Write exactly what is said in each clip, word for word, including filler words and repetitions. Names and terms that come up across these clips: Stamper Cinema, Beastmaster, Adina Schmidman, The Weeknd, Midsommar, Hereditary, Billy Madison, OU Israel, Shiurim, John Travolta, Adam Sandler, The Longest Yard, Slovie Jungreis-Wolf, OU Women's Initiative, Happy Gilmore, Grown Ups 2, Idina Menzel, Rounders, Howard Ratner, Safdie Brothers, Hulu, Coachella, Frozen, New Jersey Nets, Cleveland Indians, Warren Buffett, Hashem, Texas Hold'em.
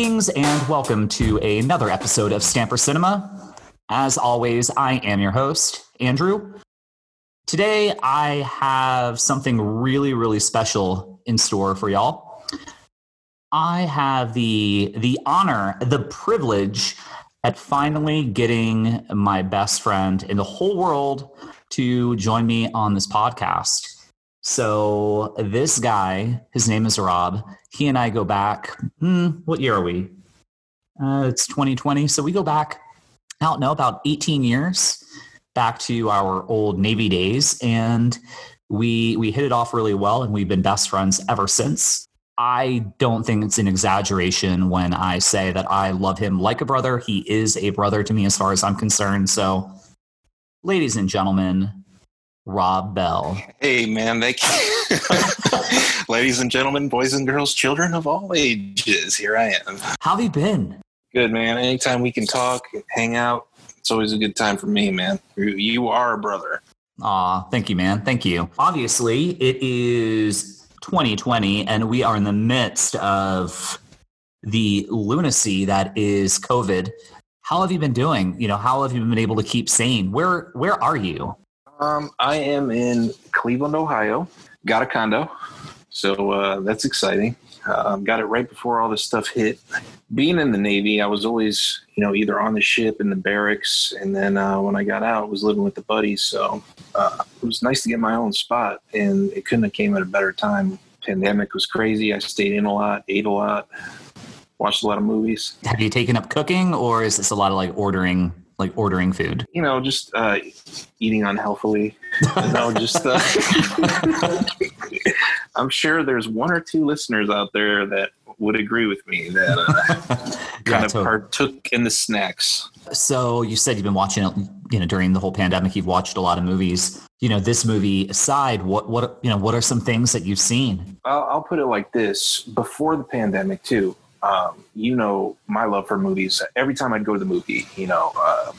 Greetings and welcome to another episode of Stamper Cinema. As always, I am your host, Andrew. Today, I have something really, really special in store for y'all. I have the the honor, the privilege at finally getting my best friend in the whole world to join me on this podcast. So this guy, his name is Rob. He and I go back, hmm, what year are we? Uh, it's twenty twenty. So we go back, I don't know, about eighteen years back to our old Navy days. And we we hit it off really well, and we've been best friends ever since. I don't think it's an exaggeration when I say that I love him like a brother. He is a brother to me as far as I'm concerned. So, ladies and gentlemen, Rob Bell. Hey, man, thank you. Ladies and gentlemen, boys and girls, children of all ages, here I am. How have you been? Good, man. Anytime we can talk, hang out, it's always a good time for me, man. You are a brother. Aw, thank you, man. Thank you. Obviously, it is twenty twenty, and we are in the midst of the lunacy that is COVID. How have you been doing? You know, how have you been able to keep sane? Where where are you? Um, I am in Cleveland, Ohio. Got a condo, so uh, that's exciting. Um, got it right before all this stuff hit. Being in the Navy, I was always, you know, either on the ship, in the barracks, and then uh, when I got out, I was living with the buddies. So uh, it was nice to get my own spot, and it couldn't have came at a better time. Pandemic was crazy. I stayed in a lot, ate a lot, watched a lot of movies. Have you taken up cooking, or is this a lot of like ordering, like ordering food? You know, just uh, eating unhealthily. You know, just. Uh, I'm sure there's one or two listeners out there that would agree with me that uh, kind yeah, of totally. partook in the snacks. So you said you've been watching, you know, during the whole pandemic, you've watched a lot of movies. You know, this movie aside, what, what, you know, what are some things that you've seen? I'll, I'll put it like this: before the pandemic, too, um, you know, my love for movies. Every time I'd go to the movie, you know, uh,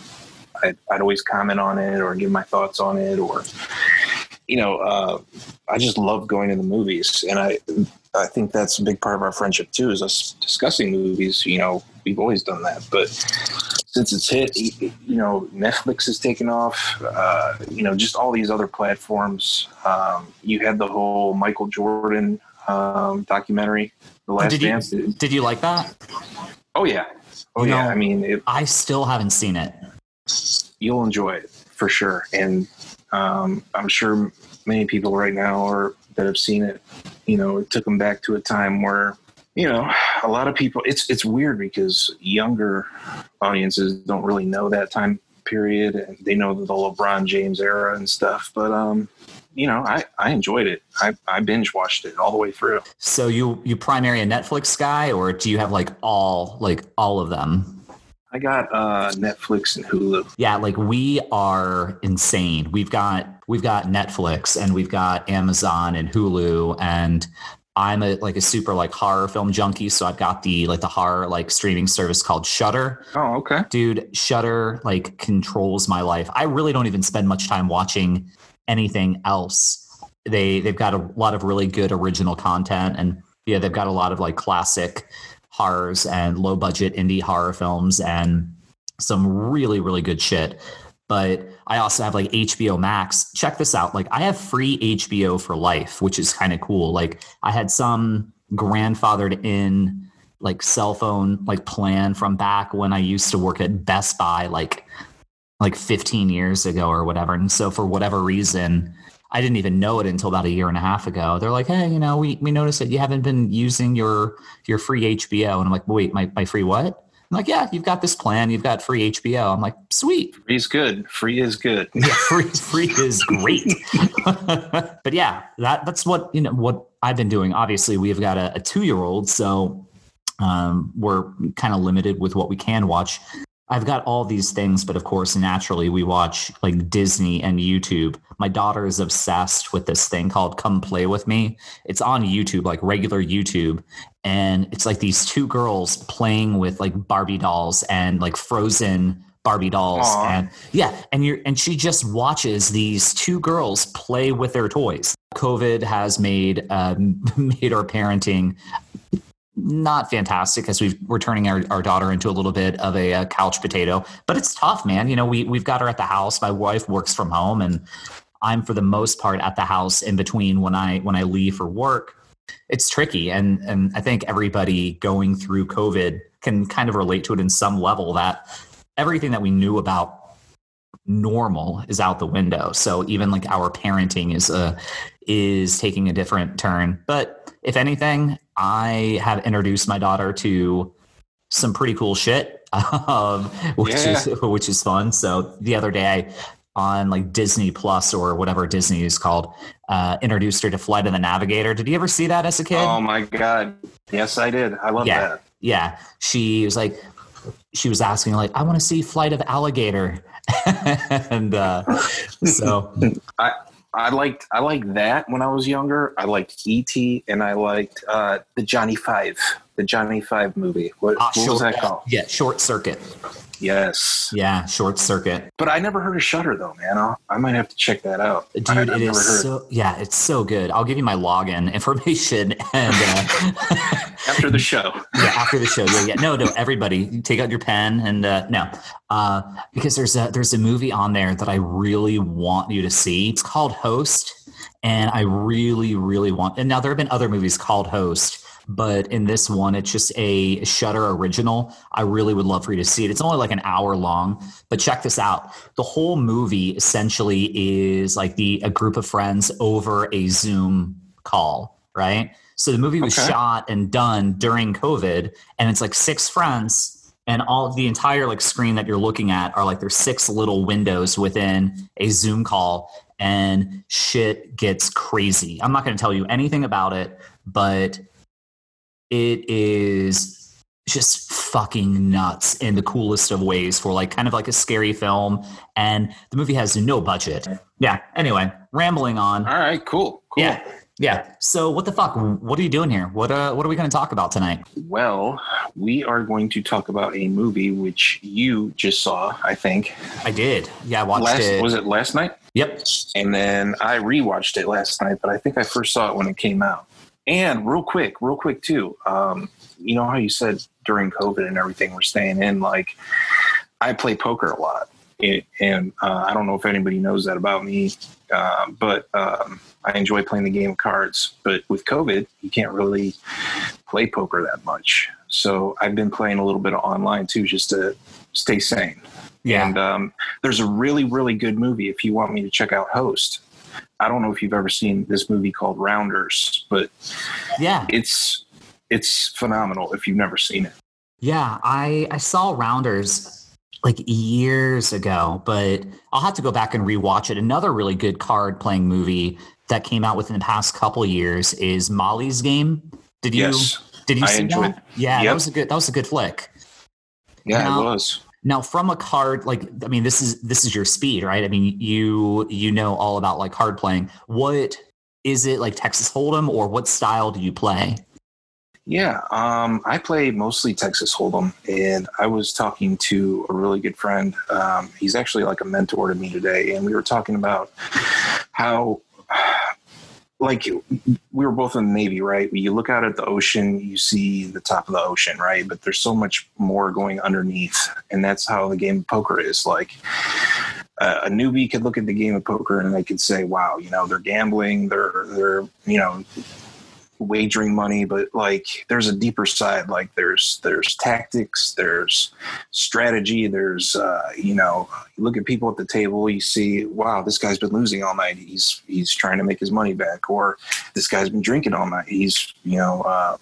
I'd, I'd always comment on it or give my thoughts on it, or. You know, uh, I just love going to the movies, and I I think that's a big part of our friendship, too, is us discussing movies. You know, we've always done that, but since it's hit, you know, Netflix has taken off, uh, you know, just all these other platforms. Um, you had the whole Michael Jordan um, documentary, The Last did you, Dance. Did you like that? Oh, yeah. Oh, you yeah. Know, I mean, it, I still haven't seen it. You'll enjoy it for sure. And Um, I'm sure many people right now are, that have seen it, you know, it took them back to a time where, you know, a lot of people, it's, it's weird because younger audiences don't really know that time period. And they know the LeBron James era and stuff, but, um, you know, I, I enjoyed it. I, I binge watched it all the way through. So you, you primary a Netflix guy, or do you have like all, like all of them? I got uh, Netflix and Hulu. Yeah, like we are insane. We've got we've got Netflix, and we've got Amazon and Hulu, and I'm a like a super like horror film junkie, so I've got the like the horror like streaming service called Shudder. Oh, okay. Dude, Shudder like controls my life. I really don't even spend much time watching anything else. They they've got a lot of really good original content, and yeah, they've got a lot of like classic horrors and low budget indie horror films and some really, really good shit. But I also have like H B O Max. Check this out. Like I have free H B O for life, which is kind of cool. Like I had some grandfathered in like cell phone, like plan from back when I used to work at Best Buy, like, like fifteen years ago or whatever. And so for whatever reason, I didn't even know it until about a year and a half ago. They're like, hey, you know, we, we noticed that you haven't been using your your free H B O. And I'm like, wait, my, my free what? I'm like, yeah, you've got this plan. You've got free H B O. I'm like, sweet. Free is good. Free is good. Yeah, free, free is great. But yeah, that that's what, you know, what I've been doing. Obviously, we've got a, a two-year-old, so um, we're kind of limited with what we can watch. I've got all these things, but of course, naturally, we watch like Disney and YouTube. My daughter is obsessed with this thing called Come Play With Me. It's on YouTube, like regular YouTube. And it's like these two girls playing with like Barbie dolls and like Frozen Barbie dolls. Aww. And yeah. And you're, and she just watches these two girls play with their toys. COVID has made, um, made our parenting not fantastic because we've, we're turning our, our daughter into a little bit of a, a couch potato. But it's tough, man. You know, we, we've got her at the house. My wife works from home, and I'm, for the most part, at the house in between when I when I leave for work. It's tricky. And and I think everybody going through COVID can kind of relate to it in some level, that everything that we knew about normal is out the window. So even like our parenting is a, is taking a different turn. But if anything, I have introduced my daughter to some pretty cool shit, um, which yeah. is which is fun. So the other day I, on like Disney Plus or whatever Disney is called, uh, introduced her to Flight of the Navigator. Did you ever see that as a kid? Oh my God. Yes, I did. I love yeah. that. Yeah. She was like, she was asking like, I want to see Flight of Alligator. and uh, so I, I liked, I liked that when I was younger. I liked E T and I liked uh, the Johnny Five, the Johnny Five movie. What, uh, what short, was that called? Yeah. Short Circuit. Yes. Yeah, Short Circuit. But I never heard of Shudder though, man. I'll, I might have to check that out. Dude, I, it is so, yeah, it's so good. I'll give you my login information. And uh, after the show. Yeah, after the show. Yeah, yeah. No, no, everybody, take out your pen and uh, no. Uh, because there's a, there's a movie on there that I really want you to see. It's called Host. And I really, really want, and now there have been other movies called Host, but in this one, it's just a Shudder original. I really would love for you to see it. It's only like an hour long, but check this out. The whole movie essentially is like the a group of friends over a Zoom call, right? So the movie was okay. shot and done during COVID, and it's like six friends, and all the entire like screen that you're looking at are like there's six little windows within a Zoom call, and shit gets crazy. I'm not going to tell you anything about it, but it is just fucking nuts in the coolest of ways for like kind of like a scary film, and the movie has no budget. Yeah. Anyway, rambling on. All right, cool. Cool. Yeah. Yeah. So what the fuck? What are you doing here? What uh what are we going to talk about tonight? Well, we are going to talk about a movie which you just saw, I think. I did. Yeah, I watched last, it. Was it last night? Yep. And then I rewatched it last night, but I think I first saw it when it came out. And real quick, real quick too, um, you know how you said during COVID and everything we're staying in, like I play poker a lot. It, and uh, I don't know if anybody knows that about me, uh, but um, I enjoy playing the game of cards. But with COVID, you can't really play poker that much. So I've been playing a little bit of online too, just to stay sane. Yeah. And um, there's a really, really good movie if you want me to check out Host. I don't know if you've ever seen this movie called Rounders, but yeah, it's it's phenomenal if you've never seen it. Yeah, I, I saw Rounders like years ago, but I'll have to go back and rewatch it. Another really good card playing movie that came out within the past couple years is Molly's Game. Did you yes, did you I see enjoyed. That? Yeah, yep. that was a good that was a good flick. Yeah, now, it was. Now, from a card, like I mean, this is this is your speed, right? I mean, you you know all about like card playing. What is it like, Texas Hold'em, or what style do you play? Yeah, um, I play mostly Texas Hold'em, and I was talking to a really good friend. Um, he's actually like a mentor to me today, and we were talking about how, like, we were both in the Navy, right? You look out at the ocean, you see the top of the ocean, right? But there's so much more going underneath, and that's how the game of poker is. Like, uh, a newbie could look at the game of poker, and they could say, wow, you know, they're gambling, they're, they're, you know, wagering money, but like there's a deeper side. Like there's there's tactics, there's strategy, there's uh you know, you look at people at the table, you see, wow, this guy's been losing all night, he's he's trying to make his money back, or this guy's been drinking all night, he's you know uh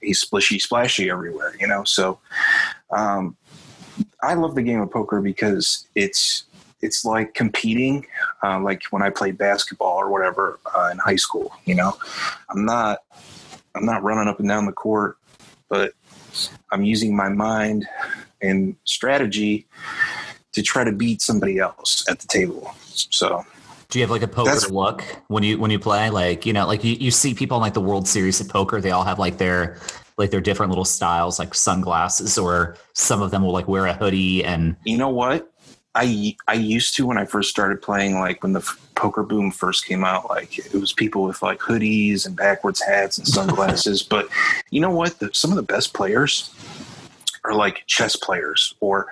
he's splishy splashy everywhere, you know. So um I love the game of poker because it's It's like competing, uh, like when I played basketball or whatever uh, in high school. You know, I'm not, I'm not running up and down the court, but I'm using my mind and strategy to try to beat somebody else at the table. So, do you have like a poker look when you when you play? Like, you know, like you, you see people in like the World Series of Poker, they all have like their like their different little styles, like sunglasses, or some of them will like wear a hoodie. And you know what? I I used to, when I first started playing, like when the f- poker boom first came out, like it was people with like hoodies and backwards hats and sunglasses. But you know what? The, some of the best players are like chess players or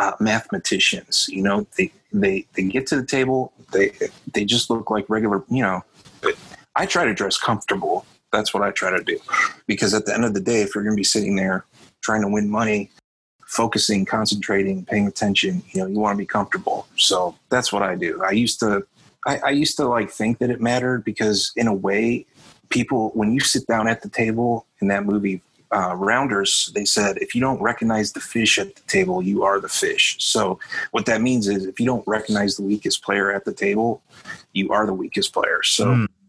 uh, mathematicians. You know, they, they they get to the table. They they just look like regular. You know, but I try to dress comfortable. That's what I try to do, because at the end of the day, if you're going to be sitting there trying to win money, focusing, concentrating, paying attention, you know, you want to be comfortable. So that's what I do. I used to, I, I used to like think that it mattered, because in a way, people, when you sit down at the table in that movie, uh, Rounders, they said, if you don't recognize the fish at the table, you are the fish. So what that means is if you don't recognize the weakest player at the table, you are the weakest player. So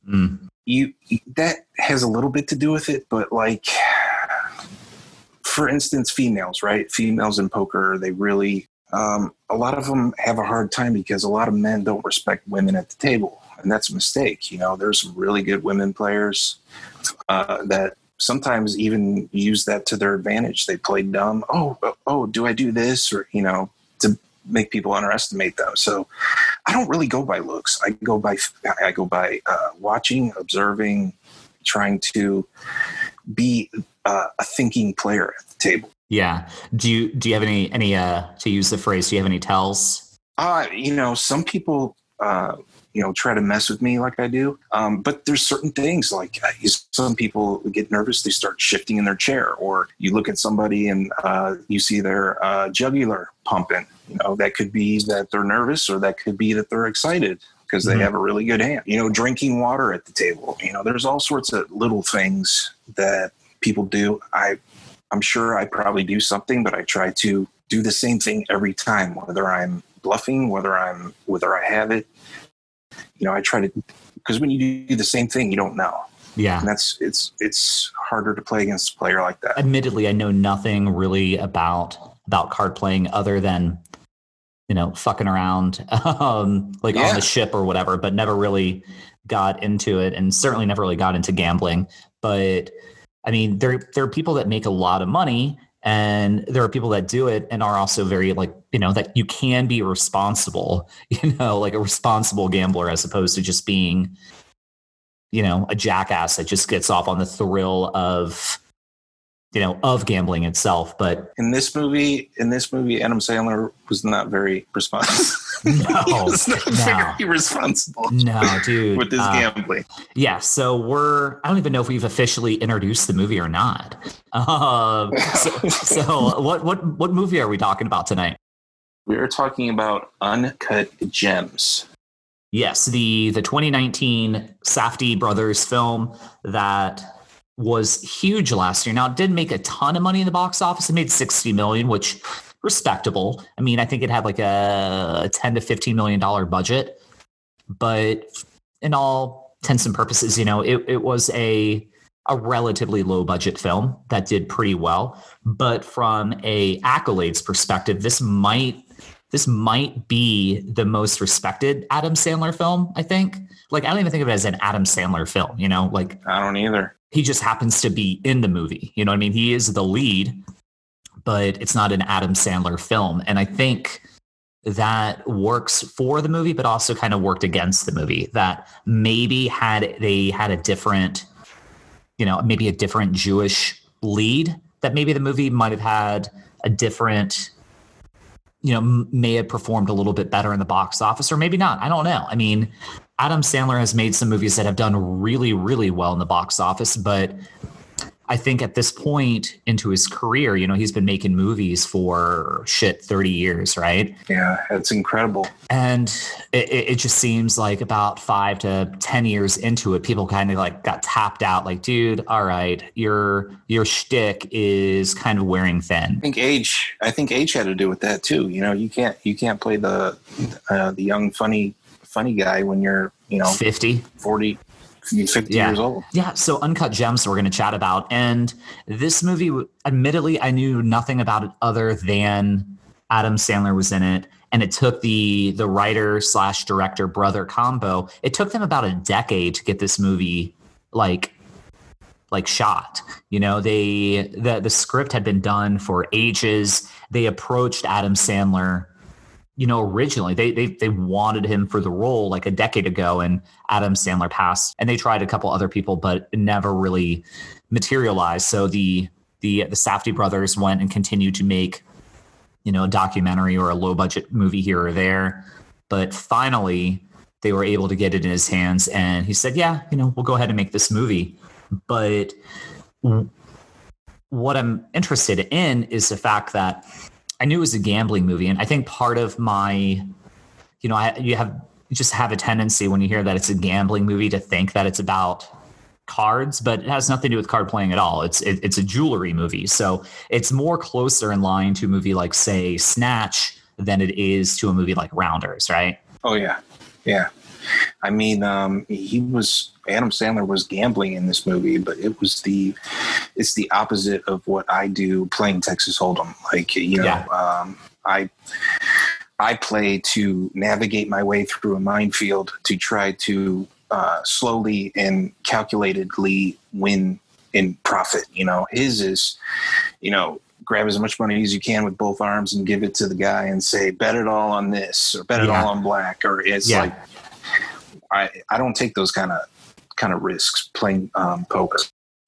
mm-hmm. you, that has a little bit to do with it, but like, for instance, females, right? Females in poker, they really, um, a lot of them have a hard time because a lot of men don't respect women at the table. And that's a mistake. You know, there's some really good women players uh, that sometimes even use that to their advantage. They play dumb. Oh, oh, do I do this? Or, you know, to make people underestimate them. So I don't really go by looks. I go by, I go by uh, watching, observing, trying to be uh, a thinking player at the table. Yeah. Do you, do you have any, any, uh, to use the phrase, do you have any tells? Uh, you know, some people, uh, you know, try to mess with me like I do. Um, but there's certain things like uh, some people get nervous. They start shifting in their chair, or you look at somebody and uh, you see their uh, jugular pumping, you know, that could be that they're nervous, or that could be that they're excited because they mm-hmm. have a really good hand. You know, drinking water at the table. You know, there's all sorts of little things that people do. I, I'm sure I probably do something, but I try to do the same thing every time, whether I'm bluffing, whether I'm, whether I have it. You know, I try to, because when you do the same thing, you don't know. Yeah. And that's, it's, it's harder to play against a player like that. Admittedly, I know nothing really about, about card playing other than, you know, fucking around um, like yeah. on the ship or whatever, but never really got into it, and certainly never really got into gambling. But I mean, there, there are people that make a lot of money, and there are people that do it and are also very like, you know, that you can be responsible, you know, like a responsible gambler, as opposed to just being, you know, a jackass that just gets off on the thrill of, you know, of gambling itself. But in this movie, in this movie, Adam Sandler was not very responsible. No, he was not no. very responsible. No, dude. With his uh, gambling. Yeah. So we're, I don't even know if we've officially introduced the movie or not. Uh, so, so what, what, what movie are we talking about tonight? We are talking about Uncut Gems. Yes. The, the twenty nineteen Safdie Brothers film that was huge last year. Now, it did make a ton of money in the box office. It made sixty million dollars, which respectable. I mean, I think it had like a ten to fifteen million dollars budget, but in all intents and purposes, you know, it, it was a, a relatively low budget film that did pretty well. But from a accolades perspective, this might, this might be the most respected Adam Sandler film. I think, like, I don't even think of it as an Adam Sandler film, you know, like I don't either. He just happens to be in the movie. You know what I mean? He is the lead, but it's not an Adam Sandler film. And I think that works for the movie, but also kind of worked against the movie, that maybe had they had a different, you know, maybe a different Jewish lead, that maybe the movie might've had a different, you know, may have performed a little bit better in the box office, or maybe not. I don't know. I mean, Adam Sandler has made some movies that have done really, really well in the box office, but I think at this point into his career, you know, he's been making movies for shit thirty years, right? Yeah, it's incredible. And it, it just seems like about five to ten years into it, people kind of like got tapped out. Like, dude, all right, your your shtick is kind of wearing thin. I think age. I think age had to do with that too. You know, you can't you can't play the uh, the young funny. funny guy when you're, you know, fifty, forty, fifty yeah. years old. Yeah. So Uncut Gems we're going to chat about. And this movie, admittedly, I knew nothing about it other than Adam Sandler was in it. And it took the, the writer slash director brother combo. It took them about a decade to get this movie like, like shot, you know, they, the, the script had been done for ages. They approached Adam Sandler you know, originally they, they, they wanted him for the role like a decade ago, and Adam Sandler passed, and they tried a couple other people, but never really materialized. So the, the, the Safdie brothers went and continued to make, you know, a documentary or a low budget movie here or there, but finally they were able to get it in his hands, and he said, yeah, you know, we'll go ahead and make this movie. But what I'm interested in is the fact that I knew it was a gambling movie. And I think part of my, you know, I, you have you just have a tendency when you hear that it's a gambling movie to think that it's about cards, but it has nothing to do with card playing at all. It's, it, it's a jewelry movie. So it's more closer in line to a movie like, say, Snatch than it is to a movie like Rounders, right? Oh, yeah. Yeah. I mean, um, he was, Adam Sandler was gambling in this movie, but it was the, it's the opposite of what I do playing Texas Hold'em. Like, you know, yeah. um, I, I play to navigate my way through a minefield to try to uh, slowly and calculatedly win in profit. You know, his is, you know, grab as much money as you can with both arms and give it to the guy and say, bet it all on this or bet it yeah. all on black. Or it's yeah. like, I, I don't take those kind of kind of risks playing um, poker.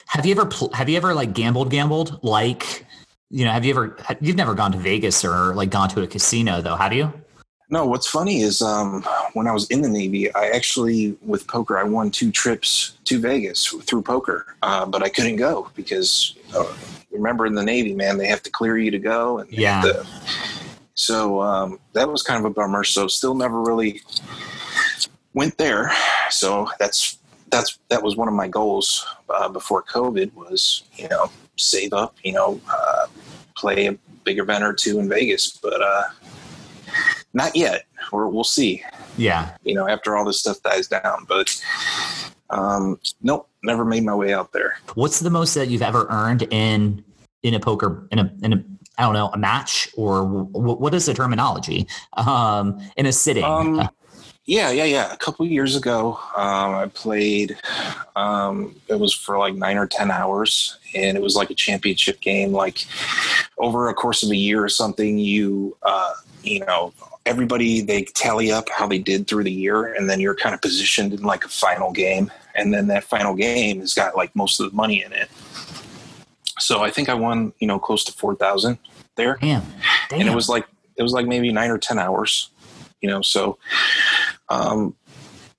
Have you ever pl- have you ever like gambled gambled like, you know, have you ever have, you've never gone to Vegas or like gone to a casino though, have you? No. What's funny is um, when I was in the Navy, I actually with poker I won two trips to Vegas through poker, uh, but I couldn't go because uh, remember in the Navy, man, they have to clear you to go and yeah. To, so um, that was kind of a bummer. So still never really. Went there, so that's that's that was one of my goals uh, before COVID was, you know, save up, you know, uh, play a big event or two in Vegas, but uh, not yet, or we'll see. Yeah, you know, after all this stuff dies down, but um, nope, never made my way out there. What's the most that you've ever earned in in a poker in a in a I don't know a match or w- what is the terminology um, in a sitting? Um, Yeah, yeah, yeah. A couple of years ago, um, I played, um, it was for like nine or ten hours, and it was like a championship game. Like over a course of a year or something, you, uh, you know, everybody, they tally up how they did through the year, and then you're kind of positioned in like a final game. And then that final game has got like most of the money in it. So I think I won, you know, close to four thousand there. Damn. Damn. And it was like, it was like maybe nine or ten hours. You know, so, um,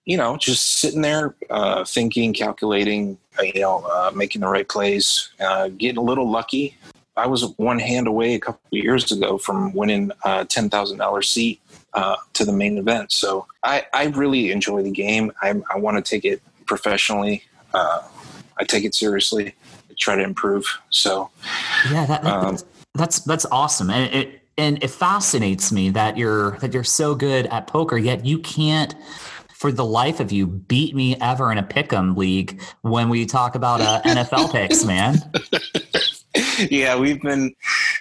you know, just sitting there, uh, thinking, calculating, you know, uh, making the right plays, uh, getting a little lucky. I was one hand away a couple of years ago from winning a ten thousand dollars seat, uh, to the main event. So I, I really enjoy the game. I, I want to take it professionally. Uh, I take it seriously. I try to improve. So, yeah, that, um, that's, that's awesome. And it, And it fascinates me that you're that you're so good at poker, yet you can't, for the life of you, beat me ever in a pick'em league when we talk about uh, N F L picks, man. Yeah, we've been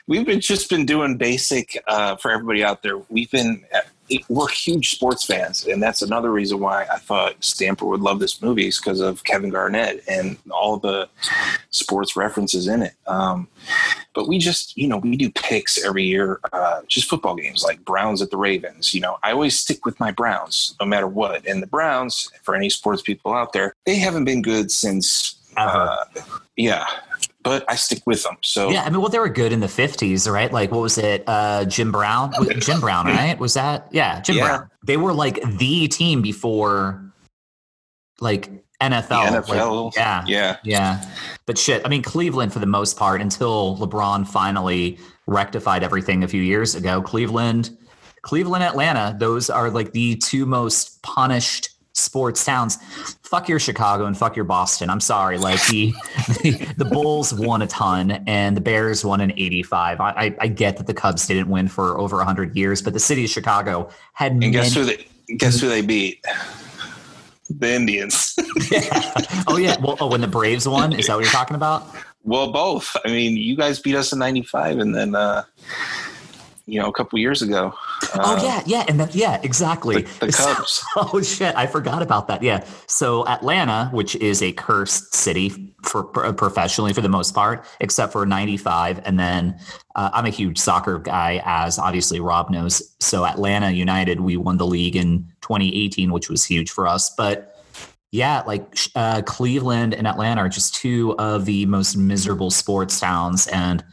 we've been just been doing basic uh, for everybody out there. We've been we're huge sports fans, and that's another reason why I thought Stamper would love this movie is because of Kevin Garnett and all the sports references in it. Um, But we just, you know, we do picks every year, uh, just football games like Browns at the Ravens. You know, I always stick with my Browns no matter what. And the Browns, for any sports people out there, they haven't been good since, uh, yeah, but I stick with them. So yeah, I mean, well, they were good in the fifties, right? Like, what was it? Uh, Jim Brown? Jim Brown, right? Was that? Yeah, Jim yeah. Brown. They were like the team before, like, N F L. N F L. Like, yeah. Yeah. Yeah. But shit, I mean, Cleveland for the most part until LeBron finally rectified everything a few years ago, Cleveland, Cleveland, Atlanta, those are like the two most punished sports towns. Fuck your Chicago and fuck your Boston. I'm sorry. Like the, the, the Bulls won a ton and the Bears won in eighty-five. I, I, I get that the Cubs didn't win for over a hundred years, but the city of Chicago had. And guess who they, guess who they beat? The Indians. Yeah. Oh yeah. Well, oh, when the Braves won, is that what you're talking about? Well, both. I mean, you guys beat us in ninety-five, and then uh, you know, a couple years ago. Uh, oh yeah, yeah, and then, yeah, exactly. The, the Cubs. So, oh shit, I forgot about that. Yeah, so Atlanta, which is a cursed city for professionally for the most part, except for ninety-five, and then uh, I'm a huge soccer guy, as obviously Rob knows. So Atlanta United, we won the league in twenty eighteen, which was huge for us, but. Yeah, like uh, Cleveland and Atlanta are just two of the most miserable sports towns, and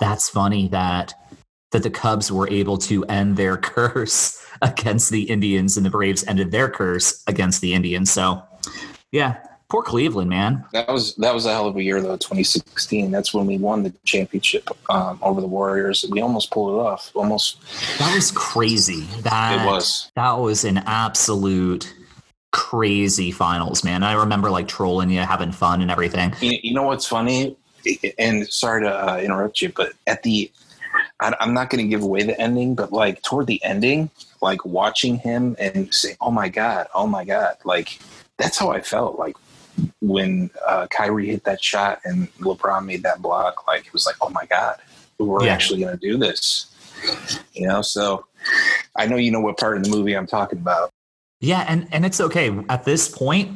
that's funny that that the Cubs were able to end their curse against the Indians, and the Braves ended their curse against the Indians. So, yeah, poor Cleveland, man. That was that was a hell of a year though, twenty sixteen. That's when we won the championship um, over the Warriors. We almost pulled it off. Almost. That was crazy. That it was. That was an absolute. Crazy finals, man. I remember like trolling you, having fun and everything. You, you know what's funny? And sorry to uh, interrupt you, but at the, I, I'm not going to give away the ending, but like toward the ending, like watching him and saying, oh my God, oh my God. Like that's how I felt. Like when uh, Kyrie hit that shot and LeBron made that block, like it was like, oh my God, we're yeah. actually going to do this. You know, so I know you know what part of the movie I'm talking about. Yeah, and, and it's okay. At this point,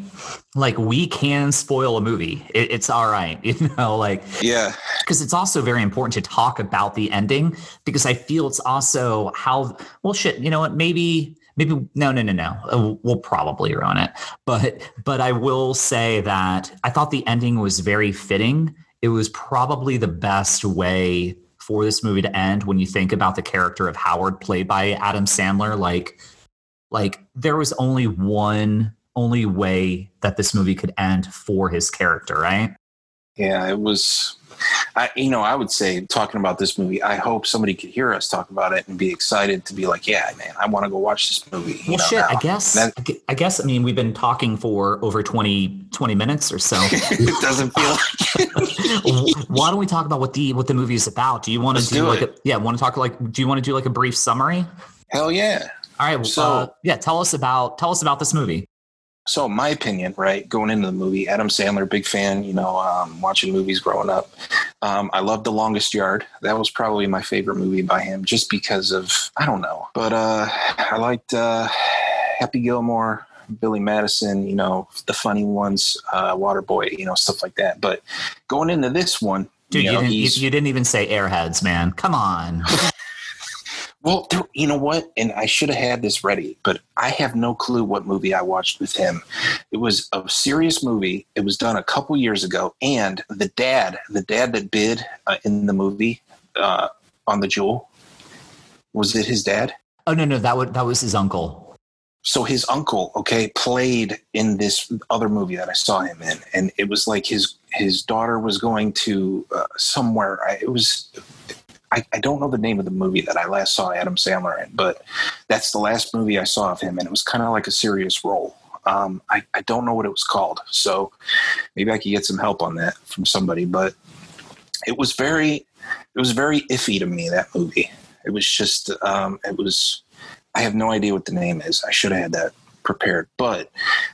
like, we can spoil a movie. It, it's all right, you know, like... Yeah. Because it's also very important to talk about the ending, because I feel it's also how... Well, shit, you know what, maybe... Maybe... No, no, no, no. We'll probably ruin it. But, but I will say that I thought the ending was very fitting. It was probably the best way for this movie to end when you think about the character of Howard, played by Adam Sandler, like... Like there was only one, only way that this movie could end for his character, right? Yeah, it was, I, you know, I would say talking about this movie, I hope somebody could hear us talk about it and be excited to be like, yeah, man, I want to go watch this movie. Well, know, shit, now. I guess, that, I guess, I mean, we've been talking for over twenty, twenty minutes or so. It doesn't feel like Why don't we talk about what the, what the movie is about? Do you want to do, do like, a, yeah, want to talk like, do you want to do like a brief summary? Hell yeah. All right. Well, so uh, yeah, tell us about tell us about this movie. So my opinion, right, going into the movie, Adam Sandler, big fan, you know, um, watching movies growing up. Um, I loved The Longest Yard. That was probably my favorite movie by him, just because of I don't know, but uh, I liked uh, Happy Gilmore, Billy Madison, you know, the funny ones, uh, Waterboy, you know, stuff like that. But going into this one, dude, you, you, know, didn't, you, you didn't even say Airheads, man. Come on. Well, you know what? And I should have had this ready, but I have no clue what movie I watched with him. It was a serious movie. It was done a couple years ago. And the dad, the dad that bid uh, in the movie uh, on the jewel, was it his dad? Oh, no, no, that, would, that was his uncle. So his uncle, okay, played in this other movie that I saw him in. And it was like his, his daughter was going to uh, somewhere. I, it was... I, I don't know the name of the movie that I last saw Adam Sandler in, but that's the last movie I saw of him, and it was kind of like a serious role. Um, I, I don't know what it was called, so maybe I could get some help on that from somebody. But it was very, it was very iffy to me, that movie. It was just, um, it was. I have no idea what the name is. I should have had that prepared, but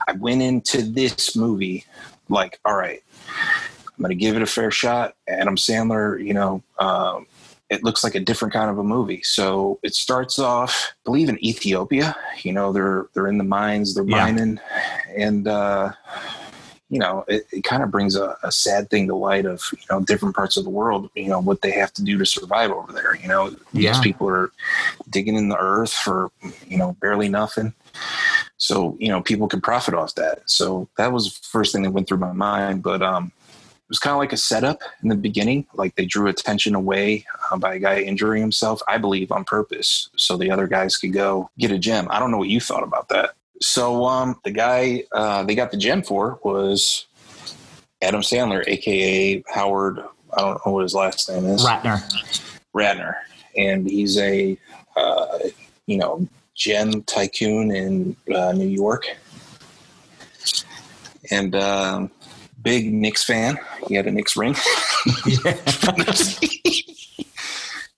I went into this movie like, all right, I'm going to give it a fair shot. Adam Sandler, you know. Um, It looks like a different kind of a movie. So it starts off, I believe, in Ethiopia. You know, they're they're in the mines, they're yeah. mining, and uh, you know, it, it kind of brings a, a sad thing to light of you know different parts of the world. You know what they have to do to survive over there. You know, yeah. these people are digging in the earth for you know barely nothing. So you know, people can profit off that. So that was the first thing that went through my mind, but um. It was kind of like a setup in the beginning, like they drew attention away uh, by a guy injuring himself, I believe, on purpose, so the other guys could go get a gem. I don't know what you thought about that. So um, the guy uh, they got the gem for was Adam Sandler, a k a. Howard, I don't know what his last name is. Ratner. Ratner. And he's a, uh, you know, gem tycoon in uh, New York. And... Um, Big Knicks fan. He had a Knicks ring.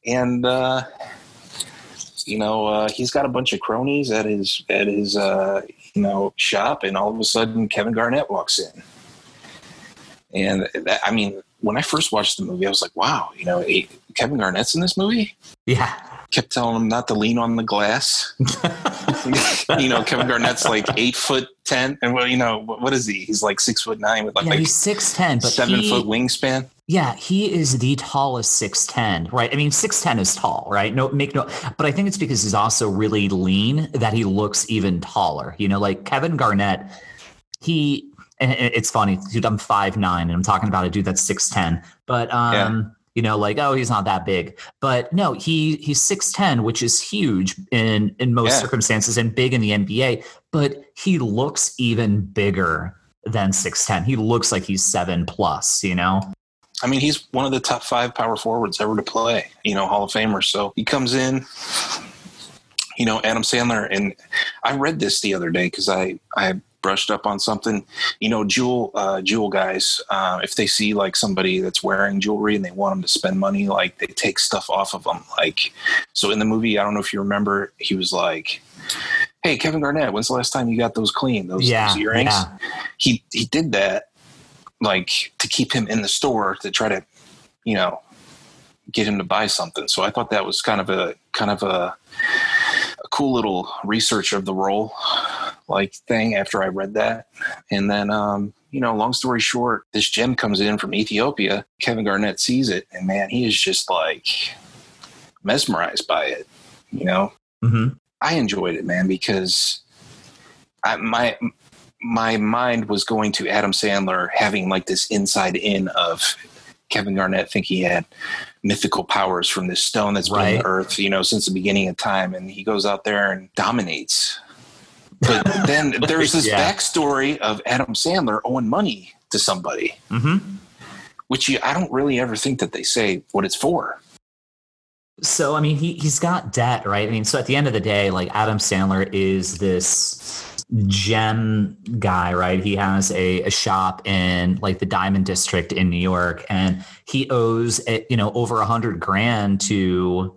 and, uh, you know, uh, he's got a bunch of cronies at his, at his uh, you know, shop. And all of a sudden, Kevin Garnett walks in. And, that, I mean, when I first watched the movie, I was like, wow, you know, Kevin Garnett's in this movie? Yeah. kept telling him not to lean on the glass. You know, Kevin Garnett's like eight foot ten, and well, you know, what is he? He's like six foot nine with like, yeah, like he's six ten, but seven he, foot wingspan. Yeah, he is the tallest six ten, right? I mean, six ten is tall, right? No, make no. But I think it's because he's also really lean that he looks even taller. You know, like Kevin Garnett, he. And it's funny, dude. I'm five nine, and I'm talking about a dude that's six ten, but um. Yeah. You know, like, oh, he's not that big. But no, he he's six ten, which is huge in, in most yeah. circumstances and big in the N B A. But he looks even bigger than six ten. He looks like he's seven plus, you know? I mean, he's one of the top five power forwards ever to play, you know, Hall of Famers. So he comes in, you know, Adam Sandler. And I read this the other day because I, I brushed up on something. You know, jewel uh jewel guys, uh if they see like somebody that's wearing jewelry and they want them to spend money, like they take stuff off of them. Like, so in the movie, I don't know if you remember, he was like, hey, Kevin Garnett, when's the last time you got those clean, those, yeah, those earrings? Yeah. he he did that like to keep him in the store, to try to, you know, get him to buy something. So I thought that was kind of a kind of a, a cool little research of the role like thing after I read that. And then, um, you know, long story short, this gem comes in from Ethiopia. Kevin Garnett sees it, and man, he is just like mesmerized by it. You know, mm-hmm. I enjoyed it, man, because I, my, my mind was going to Adam Sandler having like this inside in of Kevin Garnett think he had mythical powers from this stone that's right. been on earth, you know, since the beginning of time. And he goes out there and dominates. But then there's this yeah. backstory of Adam Sandler owing money to somebody, mm-hmm. which you, I don't really ever think that they say what it's for. So, I mean, he, he's got debt, right? I mean, so at the end of the day, like Adam Sandler is this gem guy, right? He has a, a shop in like the Diamond District in New York, and he owes, you know, over a hundred grand to...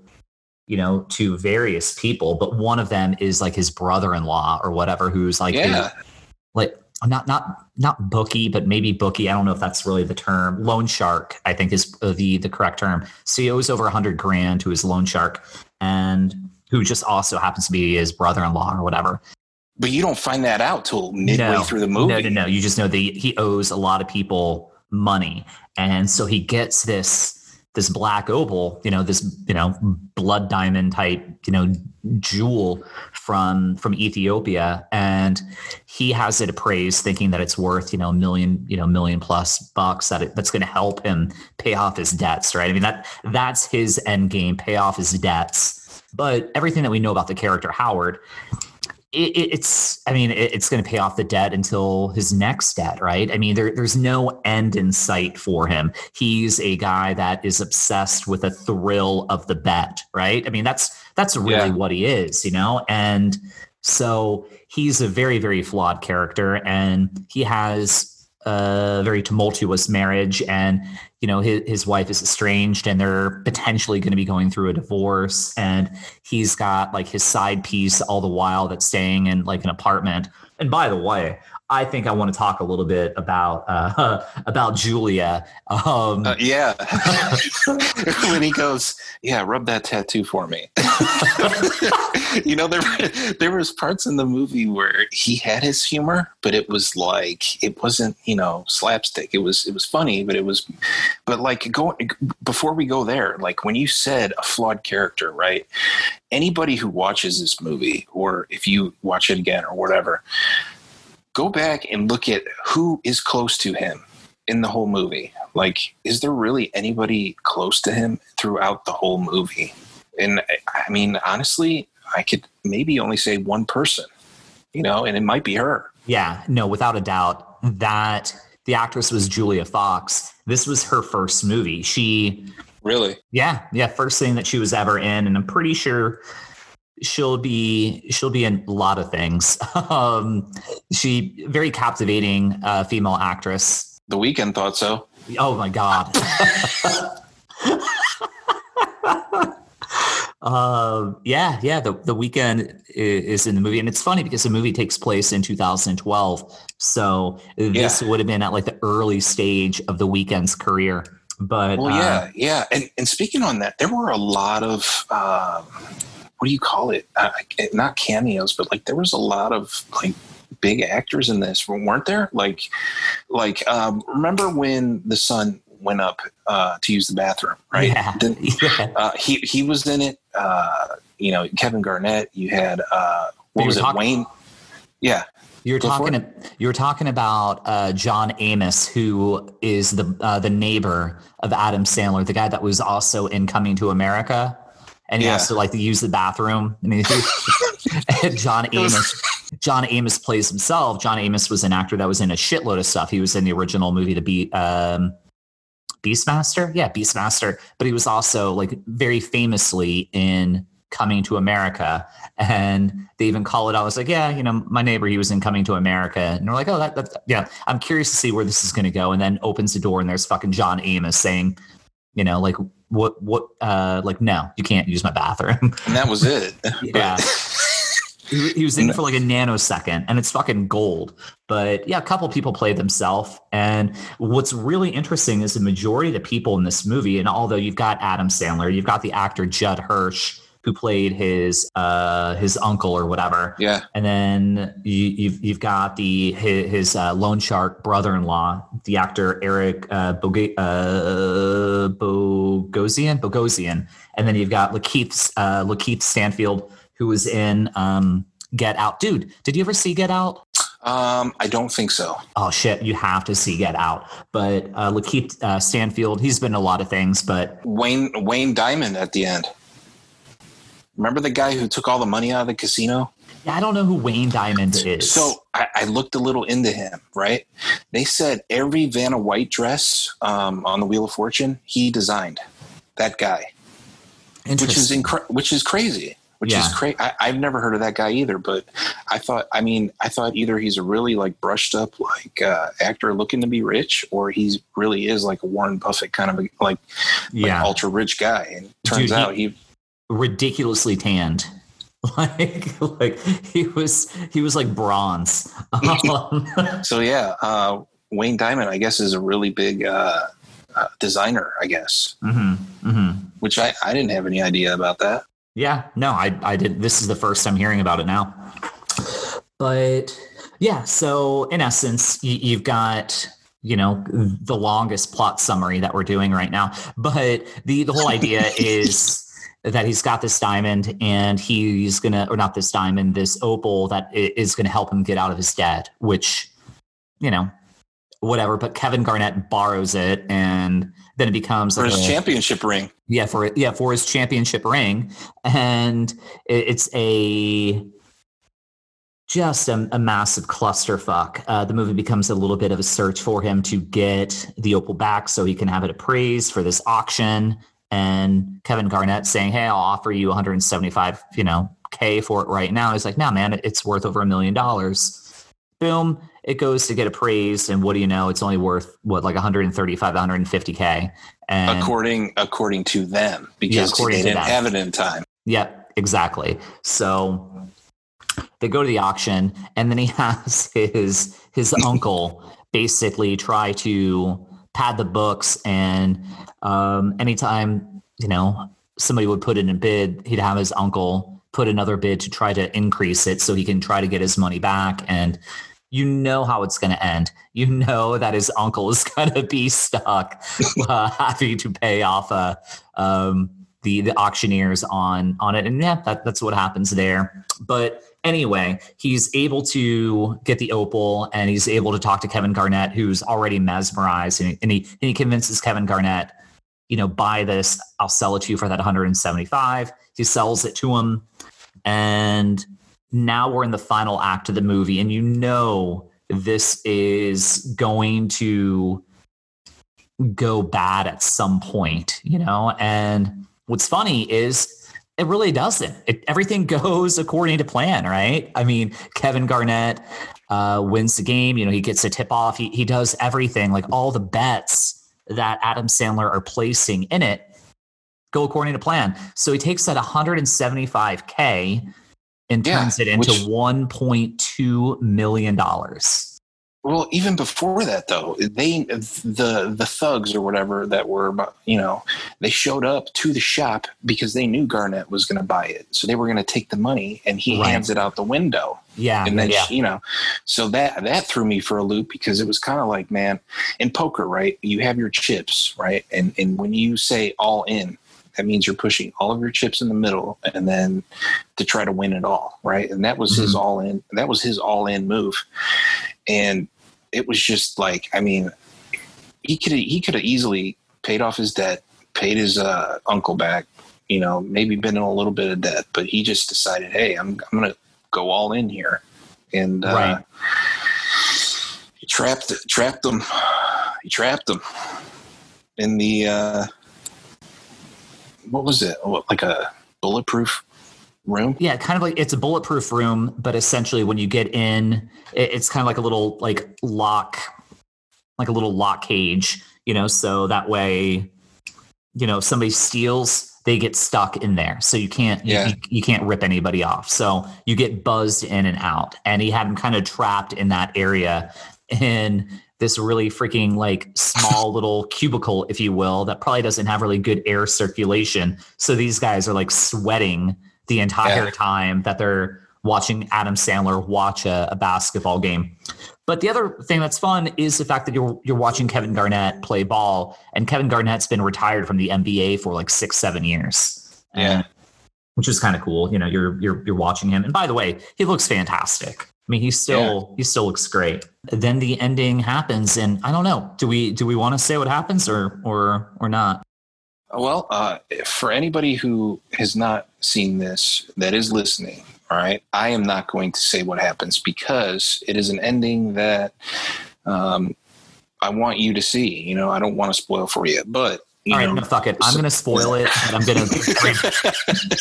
you know, to various people, but one of them is like his brother-in-law or whatever, who's like, yeah. a, like not, not, not bookie, but maybe bookie. I don't know if that's really the term. Loan shark, I think is the, the correct term. So he owes over a hundred grand to his loan shark, and who just also happens to be his brother-in-law or whatever. But you don't find that out till midway no, through the movie. No, no, no. You just know that he owes a lot of people money. And so he gets this, this black opal, you know, this, you know, blood diamond type, you know, jewel from, from Ethiopia. And he has it appraised thinking that it's worth, you know, a million, you know, million plus bucks, that it, that's going to help him pay off his debts. Right. I mean, that that's his end game, pay off his debts. But everything that we know about the character Howard, it, it, it's, I mean, it, it's going to pay off the debt until his next debt, right? I mean, there, there's no end in sight for him. He's a guy that is obsessed with a thrill of the bet, right? I mean, that's, that's really yeah. what he is, you know? And so he's a very, very flawed character, and he has a very tumultuous marriage, and, you know, his, his wife is estranged, and they're potentially going to be going through a divorce. And he's got like his side piece all the while that's staying in like an apartment. And by the way, I think I want to talk a little bit about, uh, about Julia. Um, uh, yeah. When he goes, yeah, rub that tattoo for me. You know, there, there was parts in the movie where he had his humor, but it was like, it wasn't, you know, slapstick. It was, it was funny, but it was, but like going, before we go there, like when you said a flawed character, right? Anybody who watches this movie, or if you watch it again or whatever, go back and look at who is close to him in the whole movie. Like, is there really anybody close to him throughout the whole movie? And I mean, honestly, I could maybe only say one person, you know, and it might be her. Yeah, no, without a doubt that the actress was Julia Fox. This was her first movie. She really, yeah, yeah. First thing that she was ever in. And I'm pretty sure She'll be she'll be in a lot of things. Um, she very captivating uh, female actress. The Weeknd thought so. Oh my God. uh, yeah, yeah. The The Weeknd is in the movie, and it's funny because the movie takes place in two thousand twelve. So this yeah. would have been at like the early stage of the Weeknd's career. But well, yeah, uh, yeah. And and speaking on that, there were a lot of uh, what do you call it? Uh, not cameos, but like there was a lot of like big actors in this, weren't there? Like, like um, remember when the son went up uh, to use the bathroom, right? Yeah, then, yeah. Uh, he he was in it. Uh, you know, Kevin Garnett. You had uh, what was it, talking- Wayne? Yeah. You're talking. Before? You're talking about uh, John Amos, who is the uh, the neighbor of Adam Sandler, the guy that was also in Coming to America, and he yeah. has to like use the bathroom. I mean, John Amos. John Amos plays himself. John Amos was an actor that was in a shitload of stuff. He was in the original movie to be um, Beastmaster. Yeah, Beastmaster. But he was also like very famously in Coming to America, and they even call it out. I was like, yeah, you know, my neighbor, he was in Coming to America, and we're like, oh, that, that's, yeah, I'm curious to see where this is going to go. And then opens the door and there's fucking John Amos saying, you know, like what, what, uh, like, no, you can't use my bathroom. And that was it. Yeah. he, he was in for like a nanosecond, and it's fucking gold. But yeah, a couple people played themselves. And what's really interesting is the majority of the people in this movie. And although you've got Adam Sandler, you've got the actor Judd Hirsch, who played his uh, his uncle or whatever. Yeah. And then you, you've you've got the his, his uh, loan shark brother-in-law, the actor Eric uh, Boga- uh, Bogosian, Bogosian. And then you've got Lakeith uh, Lakeith Stanfield, who was in um, Get Out. Dude, did you ever see Get Out? Um, I don't think so. Oh shit, you have to see Get Out. But uh, Lakeith uh, Stanfield, he's been in a lot of things, but Wayne Wayne Diamond at the end. Remember the guy who took all the money out of the casino? Yeah, I don't know who Wayne Diamond is. So I, I looked a little into him, right? They said every Vanna White dress um, on the Wheel of Fortune, he designed. That guy. Which is incre- which is crazy. Which yeah. is crazy. I've never heard of that guy either, but I thought, I mean, I thought either he's a really like brushed up like uh, actor looking to be rich, or he's really is like a Warren Buffett kind of a, like, yeah. like ultra rich guy. And it turns Dude, out he... he ridiculously tanned, like like he was he was like bronze. Um, so yeah, uh, Wayne Diamond, I guess, is a really big uh, uh, designer, I guess. Mm-hmm, mm-hmm. Which I, I didn't have any idea about that. Yeah, no, I I did. This is the first I'm hearing about it now. But yeah, so in essence, y- you've got. You know, the longest plot summary that we're doing right now, but the the whole idea is that he's got this diamond, and he's gonna, or not this diamond, this opal that is gonna help him get out of his debt, which, you know, whatever. But Kevin Garnett borrows it, and then it becomes for like his a, championship ring. Yeah, for yeah for his championship ring, and it's a. Just a, a massive clusterfuck. Uh, the movie becomes a little bit of a search for him to get the opal back so he can have it appraised for this auction. And Kevin Garnett saying, hey, I'll offer you one hundred seventy-five, you know, K for it right now. He's like, no, man, it's worth over a million dollars. Boom. It goes to get appraised. And what do you know? It's only worth what, like one thirty-five, one hundred fifty K. And according, according to them, because yeah, according they to didn't them. have it in time. Yep, exactly. So they go to the auction, and then he has his his uncle basically try to pad the books. And um, anytime, you know, somebody would put in a bid, he'd have his uncle put another bid to try to increase it so he can try to get his money back. And you know how it's going to end. You know that his uncle is going to be stuck uh, having to pay off uh, um, the the auctioneers on on it. And yeah, that, that's what happens there. But anyway, he's able to get the opal, and he's able to talk to Kevin Garnett, who's already mesmerized, and he, and he, and he convinces Kevin Garnett, you know, buy this. I'll sell it to you for that one hundred seventy-five. He sells it to him, and now we're in the final act of the movie, and you know this is going to go bad at some point, you know. And what's funny is, it really doesn't. It, everything goes according to plan, right? I mean, Kevin Garnett uh, wins the game. You know, he gets a tip off. He he does everything. Like all the bets that Adam Sandler are placing in it go according to plan. So he takes that one hundred seventy-five K and turns yeah, it into which, one point two million dollars. Well, even before that, though, they the the thugs or whatever that were, you know, they showed up to the shop because they knew Garnett was going to buy it, so they were going to take the money, and he right. hands it out the window. Yeah, and then yeah. she, you know, so that that threw me for a loop because it was kind of like, man, in poker, right? You have your chips, right? And and when you say all in, that means you're pushing all of your chips in the middle, and then to try to win it all, right? And that was mm-hmm. his all in. That was his all in move, and. It was just like, I mean, he could he could have easily paid off his debt, paid his uh, uncle back, you know, maybe been in a little bit of debt, but he just decided, hey, I'm I'm gonna go all in here, and uh, right. he trapped trapped him, he trapped him in the uh, what was it, like a bulletproof. room? Yeah, kind of like it's a bulletproof room, but essentially when you get in, it, it's kind of like a little like lock, like a little lock cage, you know, so that way, you know, if somebody steals, they get stuck in there. So you can't, yeah. you, you can't rip anybody off. So you get buzzed in and out. And he had him kind of trapped in that area in this really freaking like small little cubicle, if you will, that probably doesn't have really good air circulation. So these guys are like sweating the entire yeah. time that they're watching Adam Sandler watch a, a basketball game. But the other thing that's fun is the fact that you're you're watching Kevin Garnett play ball, and Kevin Garnett's been retired from the N B A for like six, seven years. Yeah. Uh, which is kind of cool. You know, you're you're you're watching him. And by the way, he looks fantastic. I mean, he still yeah. he still looks great. Then the ending happens, and I don't know, do we do we want to say what happens or or or not? Well, uh, for anybody who has not seen this, that is listening, all right, I am not going to say what happens because it is an ending that um, I want you to see. You know, I don't want to spoil for you, but. You all right, know, no, fuck it. I'm going to spoil it. But I'm going to,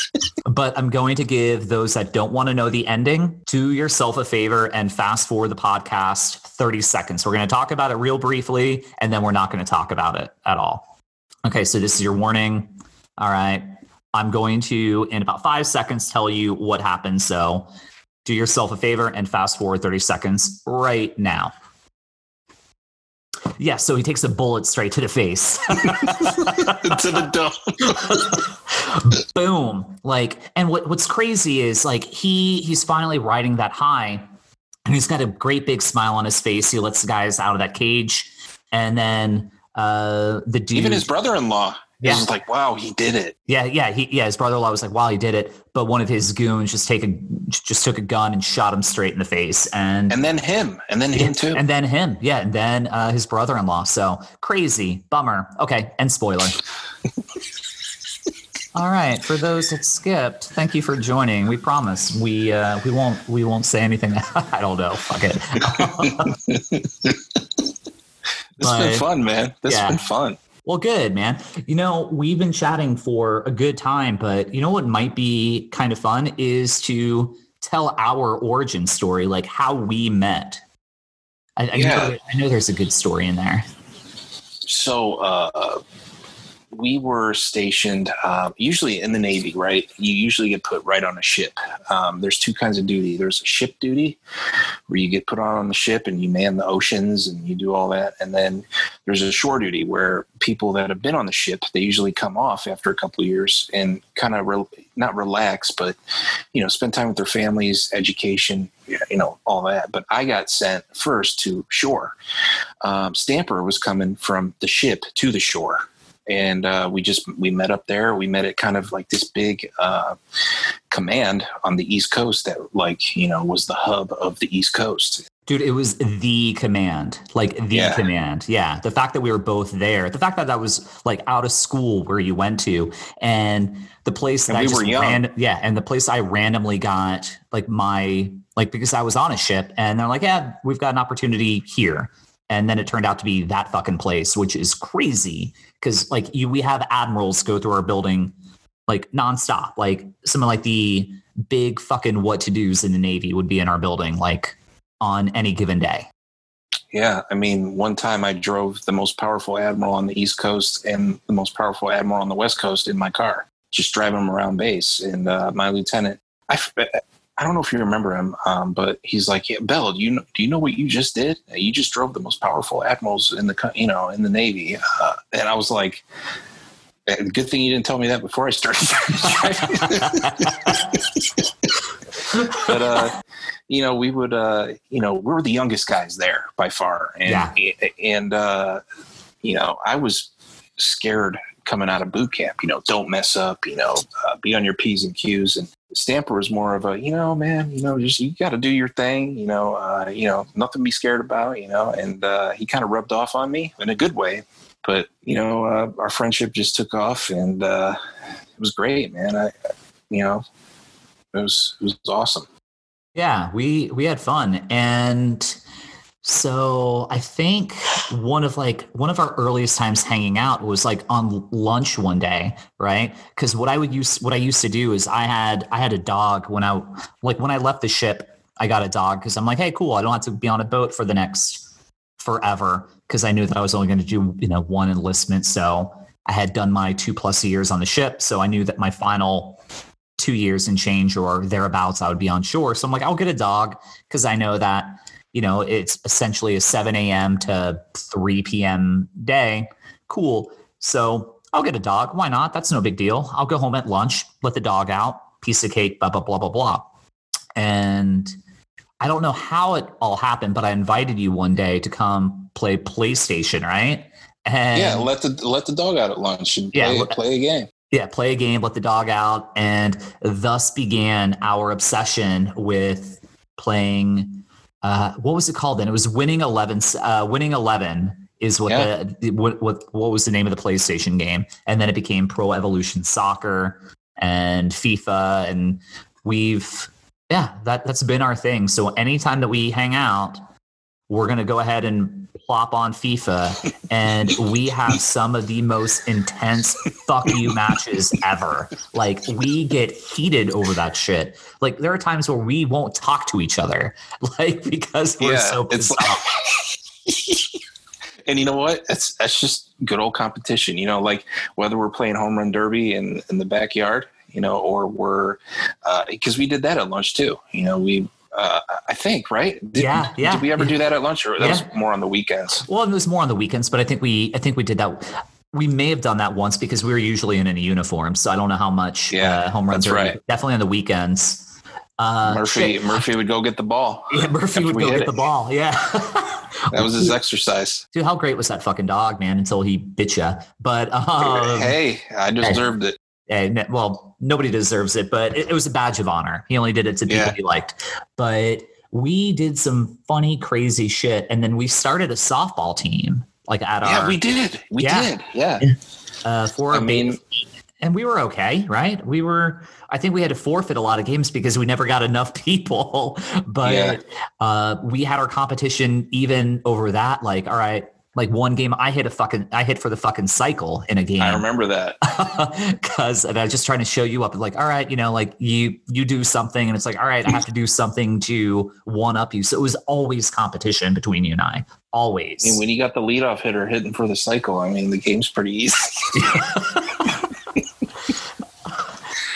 but I'm going to give those that don't want to know the ending, do yourself a favor and fast forward the podcast thirty seconds. We're going to talk about it real briefly, and then we're not going to talk about it at all. Okay, so this is your warning. All right. I'm going to, in about five seconds, tell you what happened. So do yourself a favor and fast forward thirty seconds right now. Yeah, so he takes a bullet straight to the face. To the dome. Boom. Like, and what, what's crazy is like he he's finally riding that high, and he's got a great big smile on his face. He lets the guys out of that cage, and then Uh, the dude, even his brother-in-law yeah. was like, wow, he did it. Yeah. Yeah. He, yeah. His brother-in-law was like, wow, he did it. But one of his goons just take a, just took a gun and shot him straight in the face. And, and then him, and then him too. And then him. Yeah. And then, uh, his brother-in-law. So crazy bummer. Okay. And spoiler. All right. For those that skipped, thank you for joining. We promise we, uh, we won't, we won't say anything. I don't know. Fuck it. This has been fun, man. This yeah. has been fun. Well, good, man. You know, we've been chatting for a good time, but you know what might be kind of fun is to tell our origin story, like how we met. I, I, yeah. know, I know there's a good story in there. So uh, we were stationed uh, usually in the Navy, right? You usually get put right on a ship. Um, there's two kinds of duty. There's ship duty, where you get put on the ship and you man the oceans and you do all that. And then there's a shore duty where people that have been on the ship, they usually come off after a couple of years and kind of re- not relax, but, you know, spend time with their families, education, you know, all that. But I got sent first to shore. Um, Stamper was coming from the ship to the shore. And uh, we just, we met up there. We met at kind of like this big uh, command on the East Coast that like, you know, was the hub of the East Coast. Dude, it was the command, like the yeah. command. Yeah. The fact that we were both there, the fact that that was like out of school where you went to, and the place that and we I just were young. Ran, yeah. And the place I randomly got like my, like, because I was on a ship and they're like, yeah, we've got an opportunity here. And then it turned out to be that fucking place, which is crazy because like you, we have admirals go through our building like nonstop. Like some of like the big fucking what to do's in the Navy would be in our building, like on any given day. Yeah. I mean, one time I drove the most powerful admiral on the East Coast and the most powerful admiral on the West Coast in my car, just driving them around base. And uh, my lieutenant, I I don't know if you remember him, um, but he's like, yeah, Bell, do you know, do you know what you just did? You just drove the most powerful admirals in the, you know, in the Navy. Uh, and I was like, good thing you didn't tell me that before I started. But, uh, you know, we would, uh, you know, we were the youngest guys there by far. And, yeah. and uh, you know, I was scared coming out of boot camp, you know, don't mess up, you know, uh, be on your P's and Q's. And Stamper was more of a, you know, man, you know, just, you got to do your thing, you know, uh, you know, nothing to be scared about, you know, and uh, he kind of rubbed off on me in a good way. But, you know, uh, our friendship just took off, and uh, it was great, man. I, you know, it was, it was awesome. Yeah, we, we had fun. And so I think one of like one of our earliest times hanging out was like on lunch one day, right? Because what I would use, what I used to do is I had I had a dog when I like when I left the ship, I got a dog because I'm like, hey, cool, I don't have to be on a boat for the next forever because I knew that I was only going to do you know one enlistment. So I had done my two plus years on the ship, so I knew that my final two years and change or thereabouts I would be on shore. So I'm like, I'll get a dog because I know that. You know, it's essentially a seven a.m. to three p.m. day. Cool. So I'll get a dog. Why not? That's no big deal. I'll go home at lunch, let the dog out, piece of cake, blah, blah, blah, blah, blah. And I don't know how it all happened, but I invited you one day to come play PlayStation, right? And yeah, let the let the dog out at lunch and play, yeah, play a game. Yeah, play a game, let the dog out. And thus began our obsession with playing Uh, what was it called then? It was Winning Eleven. Uh, Winning Eleven is what yeah. the what, what what was the name of the PlayStation game, and then it became Pro Evolution Soccer and FIFA, and we've yeah that that's been our thing. So anytime that we hang out, we're gonna go ahead and plop on FIFA, and we have some of the most intense fuck you matches ever. Like we get heated over that shit. Like there are times where we won't talk to each other, like because we're yeah, so pissed off. And you know what? That's that's just good old competition. You know, like whether we're playing home run derby in in the backyard, you know, or we're because uh, we did that at lunch too. You know, we. Uh, I think, right? Did, yeah, yeah. Did we ever do that at lunch, or that yeah. was more on the weekends? Well, it was more on the weekends, but I think we, I think we did that. We may have done that once because we were usually in a uniform, so I don't know how much. Yeah, uh, home runs. That's right. Definitely on the weekends. Uh, Murphy, shit. Murphy would go get the ball. Yeah, Murphy would go get it. the ball. Yeah, that was his exercise. Dude, how great was that fucking dog, man? Until he bit ya. But um, hey, I deserved hey. it. And, well, nobody deserves it, but it, it was a badge of honor. He only did it to people yeah. he liked. But we did some funny, crazy shit. And then we started a softball team. Like at yeah, our Yeah, we did. We yeah, did. Yeah. Uh, for I mean, and we were okay, right? We were I think we had to forfeit a lot of games because we never got enough people. But yeah. uh, we had our competition even over that, like, all right. Like one game I hit a fucking, I hit for the fucking cycle in a game. I remember that. Cause and I was just trying to show you up and like, all right, you know, like you, you do something and it's like, all right, I have to do something to one up you. So it was always competition between you and I always. I mean, when you got the leadoff hitter hitting for the cycle, I mean, the game's pretty easy.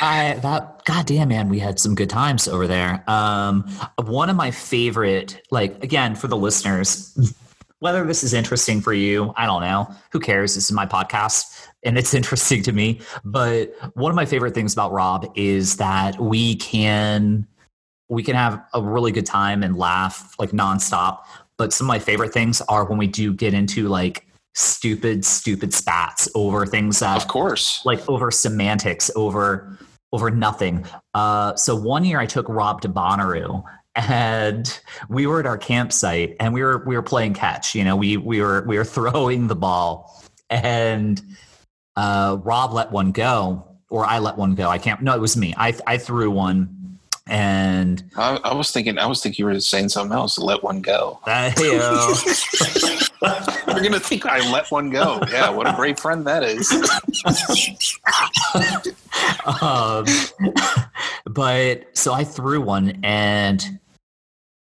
I, that goddamn man, we had some good times over there. Um, one of my favorite, like again, for the listeners, whether this is interesting for you, I don't know. Who cares? This is my podcast, and it's interesting to me. But one of my favorite things about Rob is that we can we can have a really good time and laugh like nonstop. But some of my favorite things are when we do get into like stupid, stupid spats over things that, of course, like over semantics, over over nothing. Uh, so one year I took Rob to Bonnaroo. And we were at our campsite and we were, we were playing catch, you know, we, we were, we were throwing the ball and, uh, Rob let one go or I let one go. I can't, no, it was me. I, I threw one and I, I was thinking, I was thinking you were saying something else. Let one go. Uh, you know. You're going to think I let one go. Yeah. What a great friend that is. um, but so I threw one and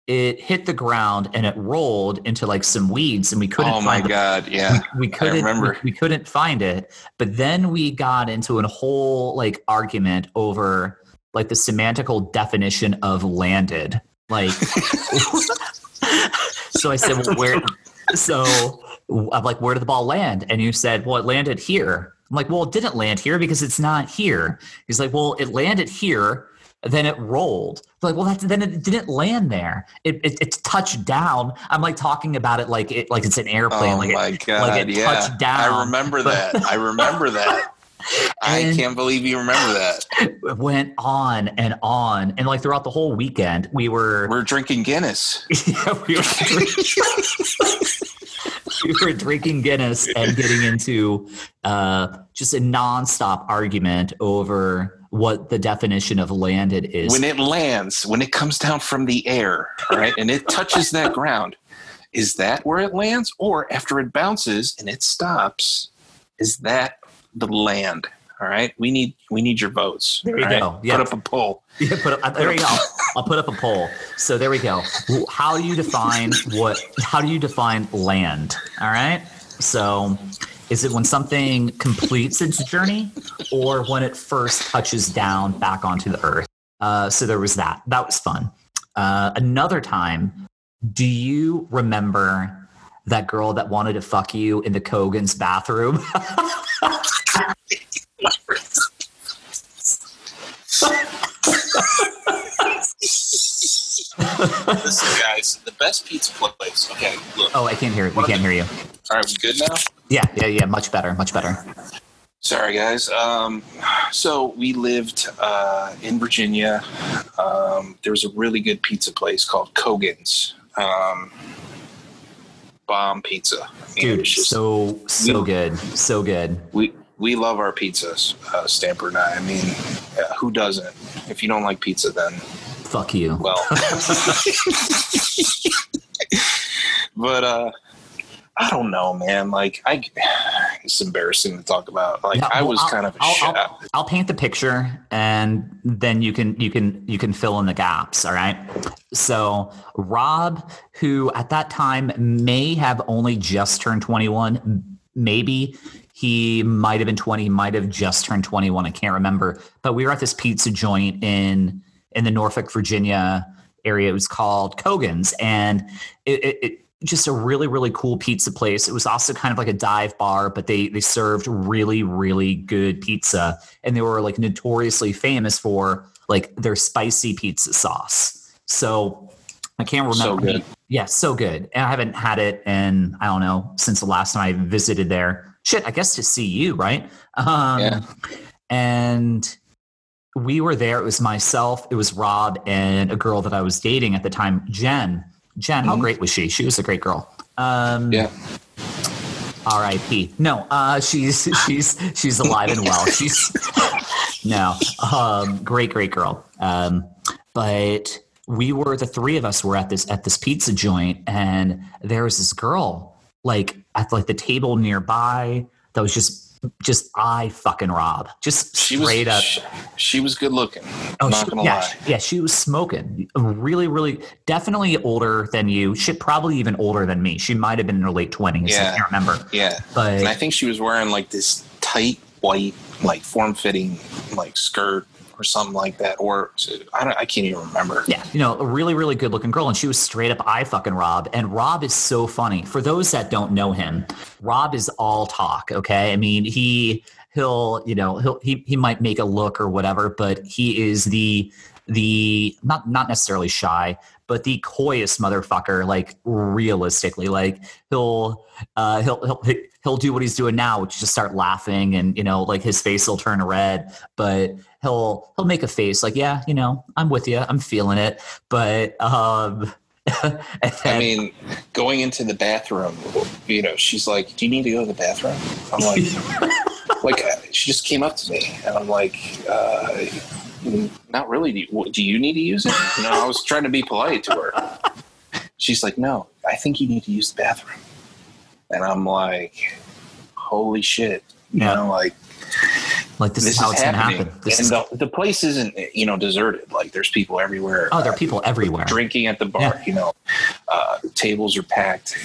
it hit the ground and it rolled into like some weeds and we couldn't. Oh my God. It. Yeah. We, we couldn't, I remember. We, we couldn't find it. But then we got into a whole like argument over like the semantical definition of landed. Like, so I said, well, where, so I'm like, where did the ball land? And you said, well, it landed here. I'm like, well, it didn't land here because it's not here. He's like, well, it landed here. Then it rolled. I'm like, well, that's, then it didn't land there. It, it it's touched down. I'm like talking about it like it like it's an airplane. Oh like my it, god! Like it yeah, touched down. I remember but, that. I remember that. I can't believe you remember that. It went on and on and like throughout the whole weekend, we were we're drinking Guinness. Yeah, we were. Drinking, we were drinking Guinness and getting into uh, just a nonstop argument over what the definition of landed is. When it lands, when it comes down from the air, right, and it touches that ground, is that where it lands? Or after it bounces and it stops, is that the land? All right, we need we need your votes. There you right? go. Yeah. Put up a poll. Yeah, put up, there you go. I'll put up a poll. So there we go. How do you define what? How do you define land? All right. So, is it when something completes its journey, or when it first touches down back onto the earth? Uh, so there was that. That was fun. Uh, another time, do you remember that girl that wanted to fuck you in the Kogan's bathroom? Listen, guys, the best pizza place. Okay, look. Oh, I can't hear it. We can't hear you. All right, we good now? Yeah, yeah, yeah. Much better, much better. Sorry, guys. Um, so we lived uh, in Virginia. Um, there was a really good pizza place called Kogan's. Um, bomb pizza. Dude, just, so, so we, good. So good. We we love our pizzas, uh, Stamper and I. I mean, uh, who doesn't? If you don't like pizza, then... fuck you. Well, but uh, I don't know, man. Like, I, it's embarrassing to talk about. Like, no, I was I'll, kind of a I'll, shit. I'll, I'll paint the picture, and then you can you can you can fill in the gaps. All right. So Rob, who at that time may have only just turned twenty-one, maybe. He might have been twenty, might have just turned twenty-one. I can't remember. But we were at this pizza joint in. in the Norfolk, Virginia area. It was called Kogan's, and it, it, it just a really, really cool pizza place. It was also kind of like a dive bar, but they, they served really, really good pizza. And they were like notoriously famous for like their spicy pizza sauce. So I can't remember. So good. Yeah. So good. And I haven't had it in, I don't know, since the last time I visited there. Shit. I guess to see you. Right. Um, yeah. And we were there. It was myself, it was Rob, and a girl that I was dating at the time, Jen. Jen, mm-hmm. How great was she? She was a great girl. Um, yeah. R I P No, uh, she's she's she's alive and well. She's no um, great, great girl. Um, but we were the three of us were at this at this pizza joint, and there was this girl like at like the table nearby that was just. Just I fucking Rob. Just straight she was, up. She, she was good looking. I'm oh, not she, gonna yeah, lie. She, yeah, she was smoking. Really, really, definitely older than you. She probably even older than me. She might have been in her late twenties. Yeah. I can't remember. Yeah, but and I think she was wearing like this tight white, like form-fitting, like skirt or something like that. Or I don't. I can't even remember. Yeah, you know, a really, really good looking girl, and she was straight up I fucking Rob. And Rob is so funny. For those that don't know him. Rob is all talk, okay? I mean, he he'll, you know, he'll he he might make a look or whatever, but he is the the not not necessarily shy, but the coyest motherfucker, like realistically. Like he'll uh he'll he'll he'll do what he's doing now, which is just start laughing, and you know, like his face will turn red, but he'll he'll make a face like, yeah, you know, I'm with you, I'm feeling it. But um then, I mean, going into the bathroom, you know, she's like, do you need to go to the bathroom? I'm like, like she just came up to me and I'm like, uh, not really. Do you, do you need to use it? You know, I was trying to be polite to her. She's like, no, I think you need to use the bathroom. And I'm like, holy shit. You yeah. know, like, like this, this is how it's going to happen. This and is the, the place isn't, you know, deserted. Like there's people everywhere. Oh, there are people uh, everywhere. Drinking at the bar, yeah. You know, uh, tables are packed.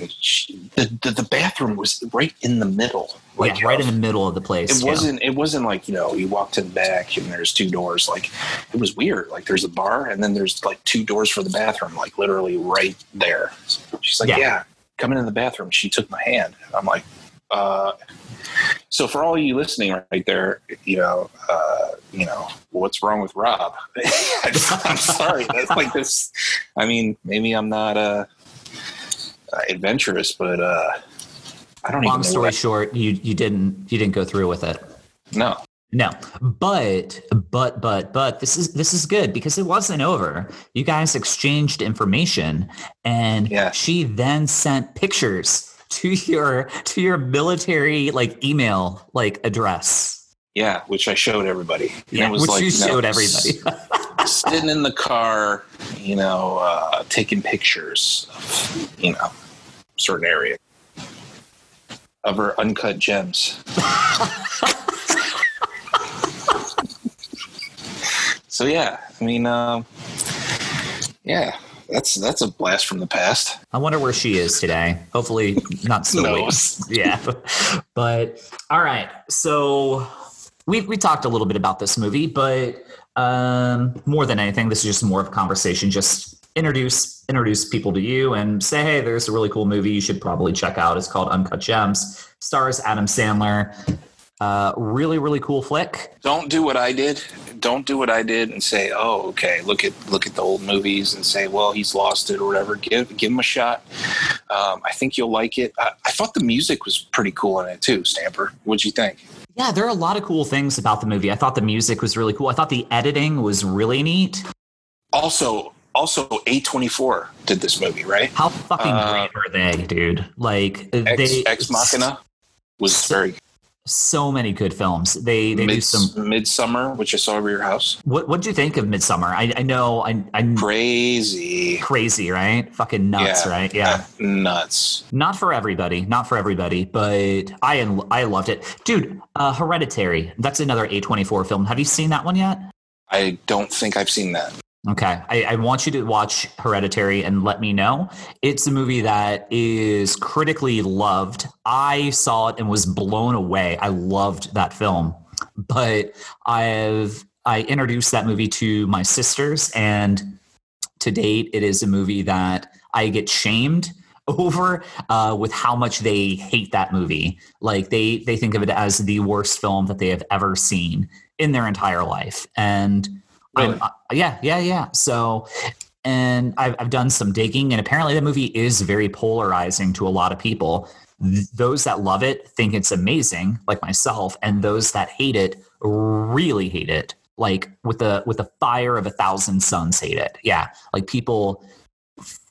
and she, the, the the bathroom was right in the middle, like yeah, right in the middle of the place. It wasn't yeah. it wasn't like, you know, you walked in the back and there's two doors. Like, it was weird. Like, there's a bar and then there's like two doors for the bathroom, like literally right there. She's like, yeah, yeah come in the bathroom. She took my hand. I'm like, uh. So for all you listening right there, you know, uh, you know, what's wrong with Rob? I'm sorry. That's like this. I mean, maybe I'm not uh, adventurous, but uh, I don't. Long even know story that. short, you you didn't you didn't go through with it. No, no. But but but but this is this is good because it wasn't over. You guys exchanged information, and yeah. she then sent pictures to your to your military like email like address. Yeah, which I showed everybody. And yeah, it was which like, you showed know, everybody. Sitting in the car, you know, uh, taking pictures of, you know, certain area of her Uncut Gems. So yeah, I mean, um, yeah. That's that's a blast from the past. I wonder where she is today. Hopefully not so late. Yeah. But all right. So we we talked a little bit about this movie, but um, more than anything, this is just more of a conversation. Just introduce introduce people to you and say, hey, there's a really cool movie you should probably check out. It's called Uncut Gems. Stars Adam Sandler. Uh, really, really cool flick. Don't do what I did. Don't do what I did and say, "Oh, okay, look at look at the old movies," and say, "Well, he's lost it or whatever." Give give him a shot. Um, I think you'll like it. I, I thought the music was pretty cool in it too. Stamper, what'd you think? Yeah, there are a lot of cool things about the movie. I thought the music was really cool. I thought the editing was really neat. Also, also, A twenty-four did this movie, right? How fucking uh, great are they, dude? Like, Ex, they, Ex Machina was so, very good. So many good films. They they Mid, do some Midsummer, which I saw over your house. What what did you think of Midsummer? I, I know I I'm crazy, crazy, right? Fucking nuts, yeah, right? Yeah, nuts. Not for everybody, not for everybody, but I I loved it, dude. Uh, Hereditary. That's another A twenty-four film. Have you seen that one yet? I don't think I've seen that. Okay, I, I want you to watch Hereditary and let me know. It's a movie that is critically loved. I saw it and was blown away. I loved that film, but I've I introduced that movie to my sisters, and to date, it is a movie that I get shamed over uh, with how much they hate that movie. Like they they think of it as the worst film that they have ever seen in their entire life, and. Really? Uh, yeah, yeah, yeah. So, and I've, I've done some digging, and apparently the movie is very polarizing to a lot of people. Th- those that love it think it's amazing, like myself, and those that hate it really hate it, like with the with the fire of a thousand suns hate it. Yeah, like people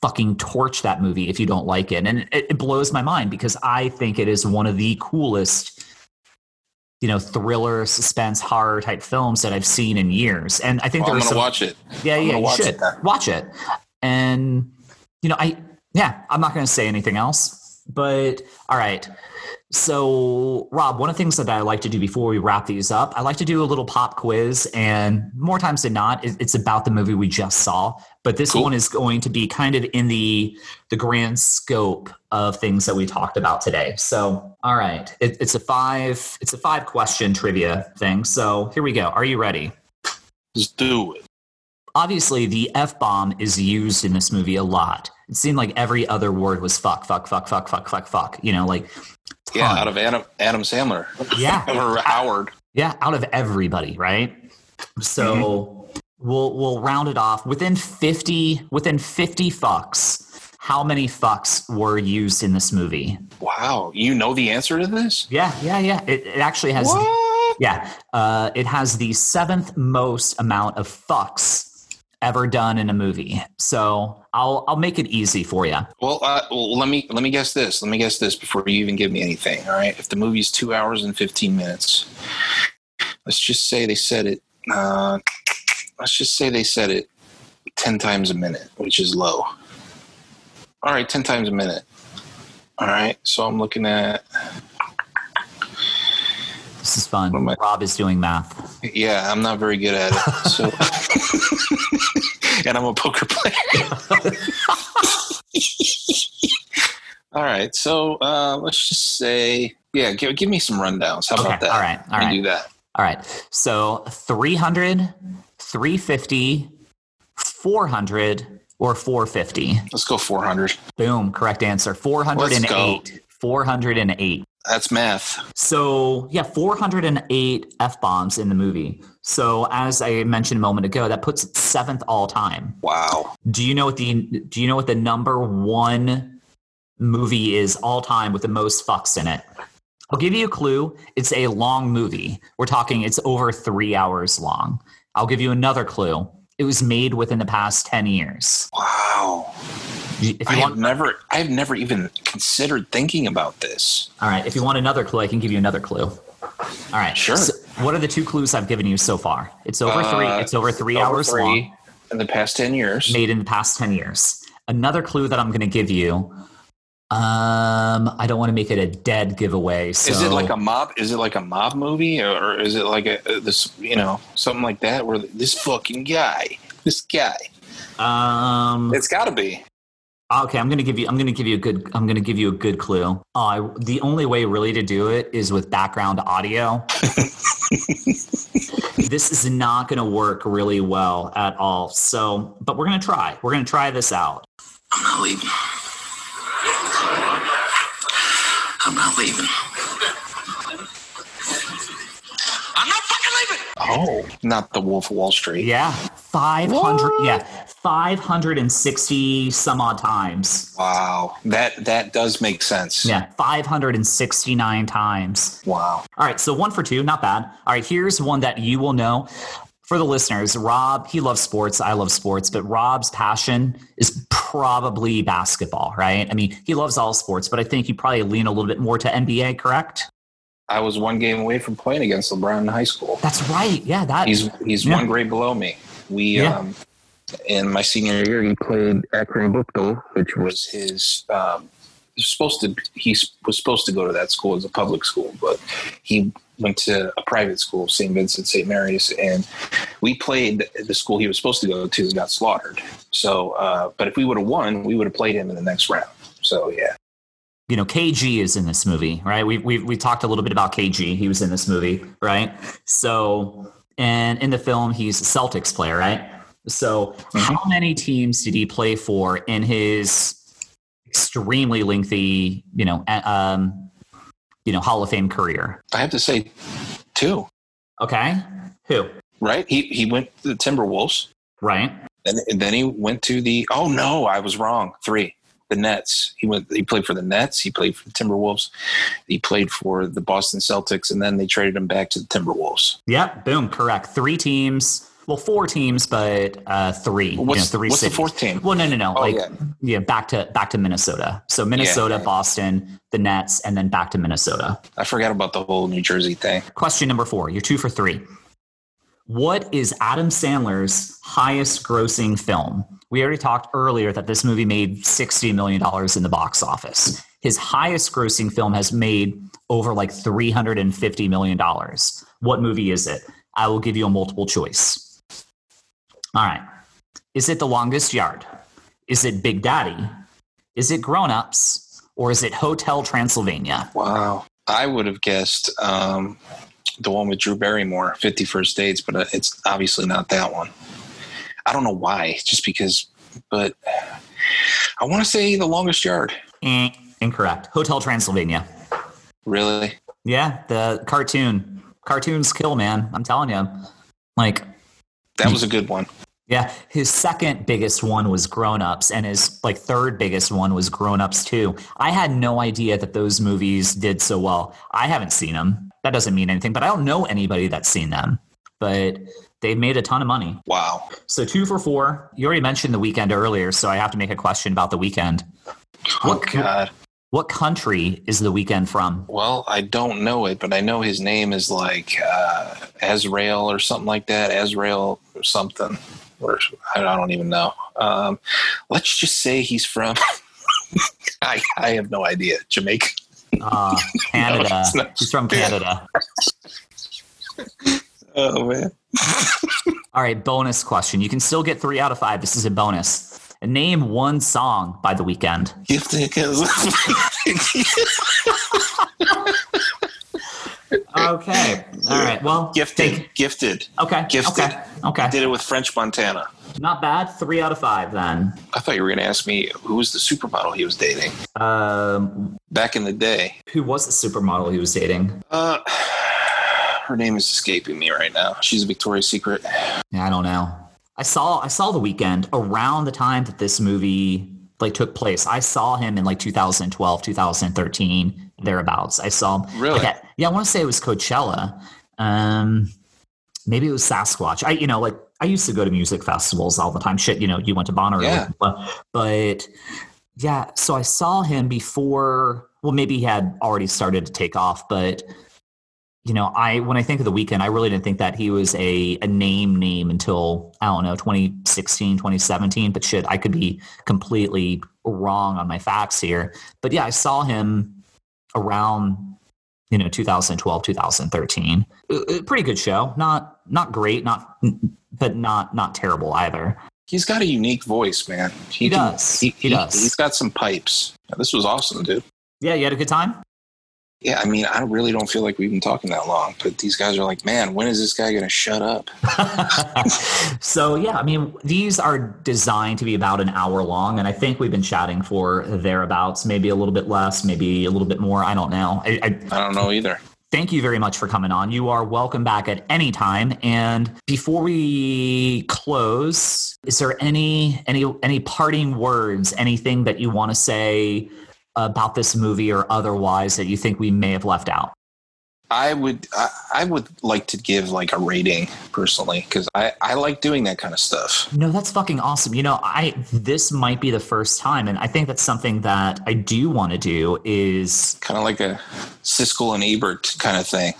fucking torch that movie if you don't like it, and it, it blows my mind because I think it is one of the coolest, you know, thriller, suspense, horror type films that I've seen in years. And I think well, there was I'm going to watch it. Yeah, I'm yeah, you watch should. It watch it. And, you know, I, yeah, I'm not going to say anything else, but all right. So Rob, one of the things that I like to do before we wrap these up, I like to do a little pop quiz, and more times than not, it's about the movie we just saw, but this cool. one is going to be kind of in the, the grand scope of things that we talked about today. So, all right, it, it's a five, it's a five question trivia thing. So here we go. Are you ready? Let's do it. Obviously the F-bomb is used in this movie a lot. It seemed like every other word was fuck, fuck, fuck, fuck, fuck, fuck, fuck, you know, like, ton. Yeah, out of Adam, Adam Sandler. Yeah. Or Howard. Yeah, out of everybody, right? So mm-hmm. we'll we'll round it off. Within fifty within fifty fucks, how many fucks were used in this movie? Wow. You know the answer to this? Yeah, yeah, yeah. It, it actually has what? Yeah. Uh, it has the seventh most amount of fucks ever done in a movie. So I'll I'll make it easy for you. Well, uh, well, let me let me guess this. Let me guess this before you even give me anything. All right. If the movie's two hours and fifteen minutes, let's just say they said it. Uh, let's just say they said it ten times a minute, which is low. All right, ten times a minute. All right. So I'm looking at. This is fun. I, Rob is doing math. Yeah, I'm not very good at it. So. And I'm a poker player. All right. So uh, let's just say, yeah, give, give me some rundowns. How okay. about that? All right. All right. Do that. All right. So three hundred, three fifty, four hundred, or four fifty. Let's go four hundred. Boom. Correct answer. four hundred eight. four hundred eight. That's math. So yeah, four hundred eight F-bombs in the movie. So as I mentioned a moment ago, that puts it seventh all time. Wow. Do you know what the do you know what the number one movie is all time with the most fucks in it? I'll give you a clue. It's a long movie. We're talking it's over three hours long. I'll give you another clue. It was made within the past ten years. Wow. I have never, I have never even considered thinking about this. All right. If you want another clue, I can give you another clue. All right. Sure. So what are the two clues I've given you so far? It's over uh, three. It's over three over hours three long. In the past ten years. Made in the past ten years. Another clue that I'm going to give you. Um, I don't want to make it a dead giveaway. So. Is it like a mob? Is it like a mob movie, or is it like a this? You know, something like that, where this fucking guy, this guy. Um, it's got to be. Okay, I'm gonna give you. I'm gonna give you a good. I'm gonna give you a good clue. Uh, the only way really to do it is with background audio. This is not gonna work really well at all. So, but we're gonna try. We're gonna try this out. I'm not leaving. I'm not leaving. I'm not fucking leaving. Oh, not the Wolf of Wall Street. Yeah. Five hundred, yeah, five hundred and sixty some odd times. Wow, that that does make sense. Yeah, five hundred and sixty-nine times. Wow. All right, so one for two, not bad. All right, here's one that you will know. For the listeners, Rob, he loves sports. I love sports, but Rob's passion is probably basketball, right? I mean, he loves all sports, but I think you probably lean a little bit more to N B A, correct? I was one game away from playing against LeBron in high school. That's right. Yeah, that he's he's yeah. one grade below me. We, yeah. um, in my senior year, he played Akron Bukto, which was his, um, was supposed to, he was supposed to go to that school as a public school, but he went to a private school, Saint Vincent, Saint Mary's, and we played the school he was supposed to go to and got slaughtered. So, uh, but if we would have won, we would have played him in the next round. So, yeah. You know, K G is in this movie, right? We, we, we talked a little bit about K G. He was in this movie, right? So... And in the film, he's a Celtics player, right? So mm-hmm. how many teams did he play for in his extremely lengthy, you know, um, you know, Hall of Fame career? I have to say two. Okay. Who? Right. He he went to the Timberwolves. Right. And, and then he went to the, oh, no, I was wrong. Three. The Nets. He went. He played for the Nets. He played for the Timberwolves. He played for the Boston Celtics, and then they traded him back to the Timberwolves. Yep. Boom. Correct. Three teams. Well, four teams, but uh, three. Well, what's you know, three what's cities. The fourth team? Well, no, no, no. Oh, like yeah. yeah, back to back to Minnesota. So Minnesota, yeah, right. Boston, the Nets, and then back to Minnesota. I forgot about the whole New Jersey thing. Question number four. You're two for three. What is Adam Sandler's highest grossing film? We already talked earlier that this movie made sixty million dollars in the box office. His highest grossing film has made over like three hundred fifty million dollars. What movie is it? I will give you a multiple choice. All right. Is it The Longest Yard? Is it Big Daddy? Is it Grown Ups? Or is it Hotel Transylvania? Wow. I would have guessed... Um... the one with Drew Barrymore, fifty-first Dates, but it's obviously not that one. I don't know why, just because, but I want to say The Longest Yard. Mm, incorrect. Hotel Transylvania. Really? Yeah, the cartoon. Cartoons kill, man. I'm telling you. Like, that was a good one. Yeah, his second biggest one was Grown Ups, and his like third biggest one was Grown Ups two. I had no idea that those movies did so well. I haven't seen them. That doesn't mean anything, but I don't know anybody that's seen them. But they've made a ton of money. Wow. So two for four. You already mentioned The Weeknd earlier, so I have to make a question about The Weeknd. Oh, what, God. What country is The Weeknd from? Well, I don't know it, but I know his name is like uh, Azrael or something like that. Azrael or something. Or I don't even know. Um, let's just say he's from... I, I have no idea. Jamaica. Uh, Canada. No, he's from Canada. Oh, man. All right, bonus question. You can still get three out of five. This is a bonus. Name one song by The Weeknd. If there is. Okay. All right. Well, gifted. Take... Gifted. Okay. Gifted. Okay. Okay. I did it with French Montana. Not bad. Three out of five, then. I thought you were going to ask me who was the supermodel he was dating. Um, back in the day. Who was the supermodel he was dating? Uh, her name is escaping me right now. She's a Victoria's Secret. Yeah, I don't know. I saw I saw The Weeknd around the time that this movie like took place. I saw him in like two thousand twelve, two thousand thirteen, thereabouts. I saw him. Really? Like at, yeah, I want to say it was Coachella. Um, maybe it was Sasquatch. I you know like I used to go to music festivals all the time. Shit, you know, you went to Bonnaroo, yeah. but, but yeah. So I saw him before. Well, maybe he had already started to take off, but. You know, I when I think of The Weeknd, I really didn't think that he was a, a name name until, I don't know, twenty sixteen, twenty seventeen. But shit, I could be completely wrong on my facts here. But yeah, I saw him around, you know, two thousand twelve, two thousand thirteen. Uh, pretty good show. Not not great, not but not not terrible either. He's got a unique voice, man. He, he does. He, he, he does. He's got some pipes. This was awesome, dude. Yeah, you had a good time? Yeah, I mean, I really don't feel like we've been talking that long, but these guys are like, man, when is this guy going to shut up? So, yeah, I mean, these are designed to be about an hour long, and I think we've been chatting for thereabouts, maybe a little bit less, maybe a little bit more. I don't know. I, I, I don't know either. Thank you very much for coming on. You are welcome back at any time. And before we close, is there any any any parting words, anything that you want to say about this movie or otherwise that you think we may have left out? I would, I, I would like to give like a rating personally, because I, I like doing that kind of stuff. No, that's fucking awesome. You know, I, this might be the first time. And I think that's something that I do want to do is kind of like a Siskel and Ebert kind of thing.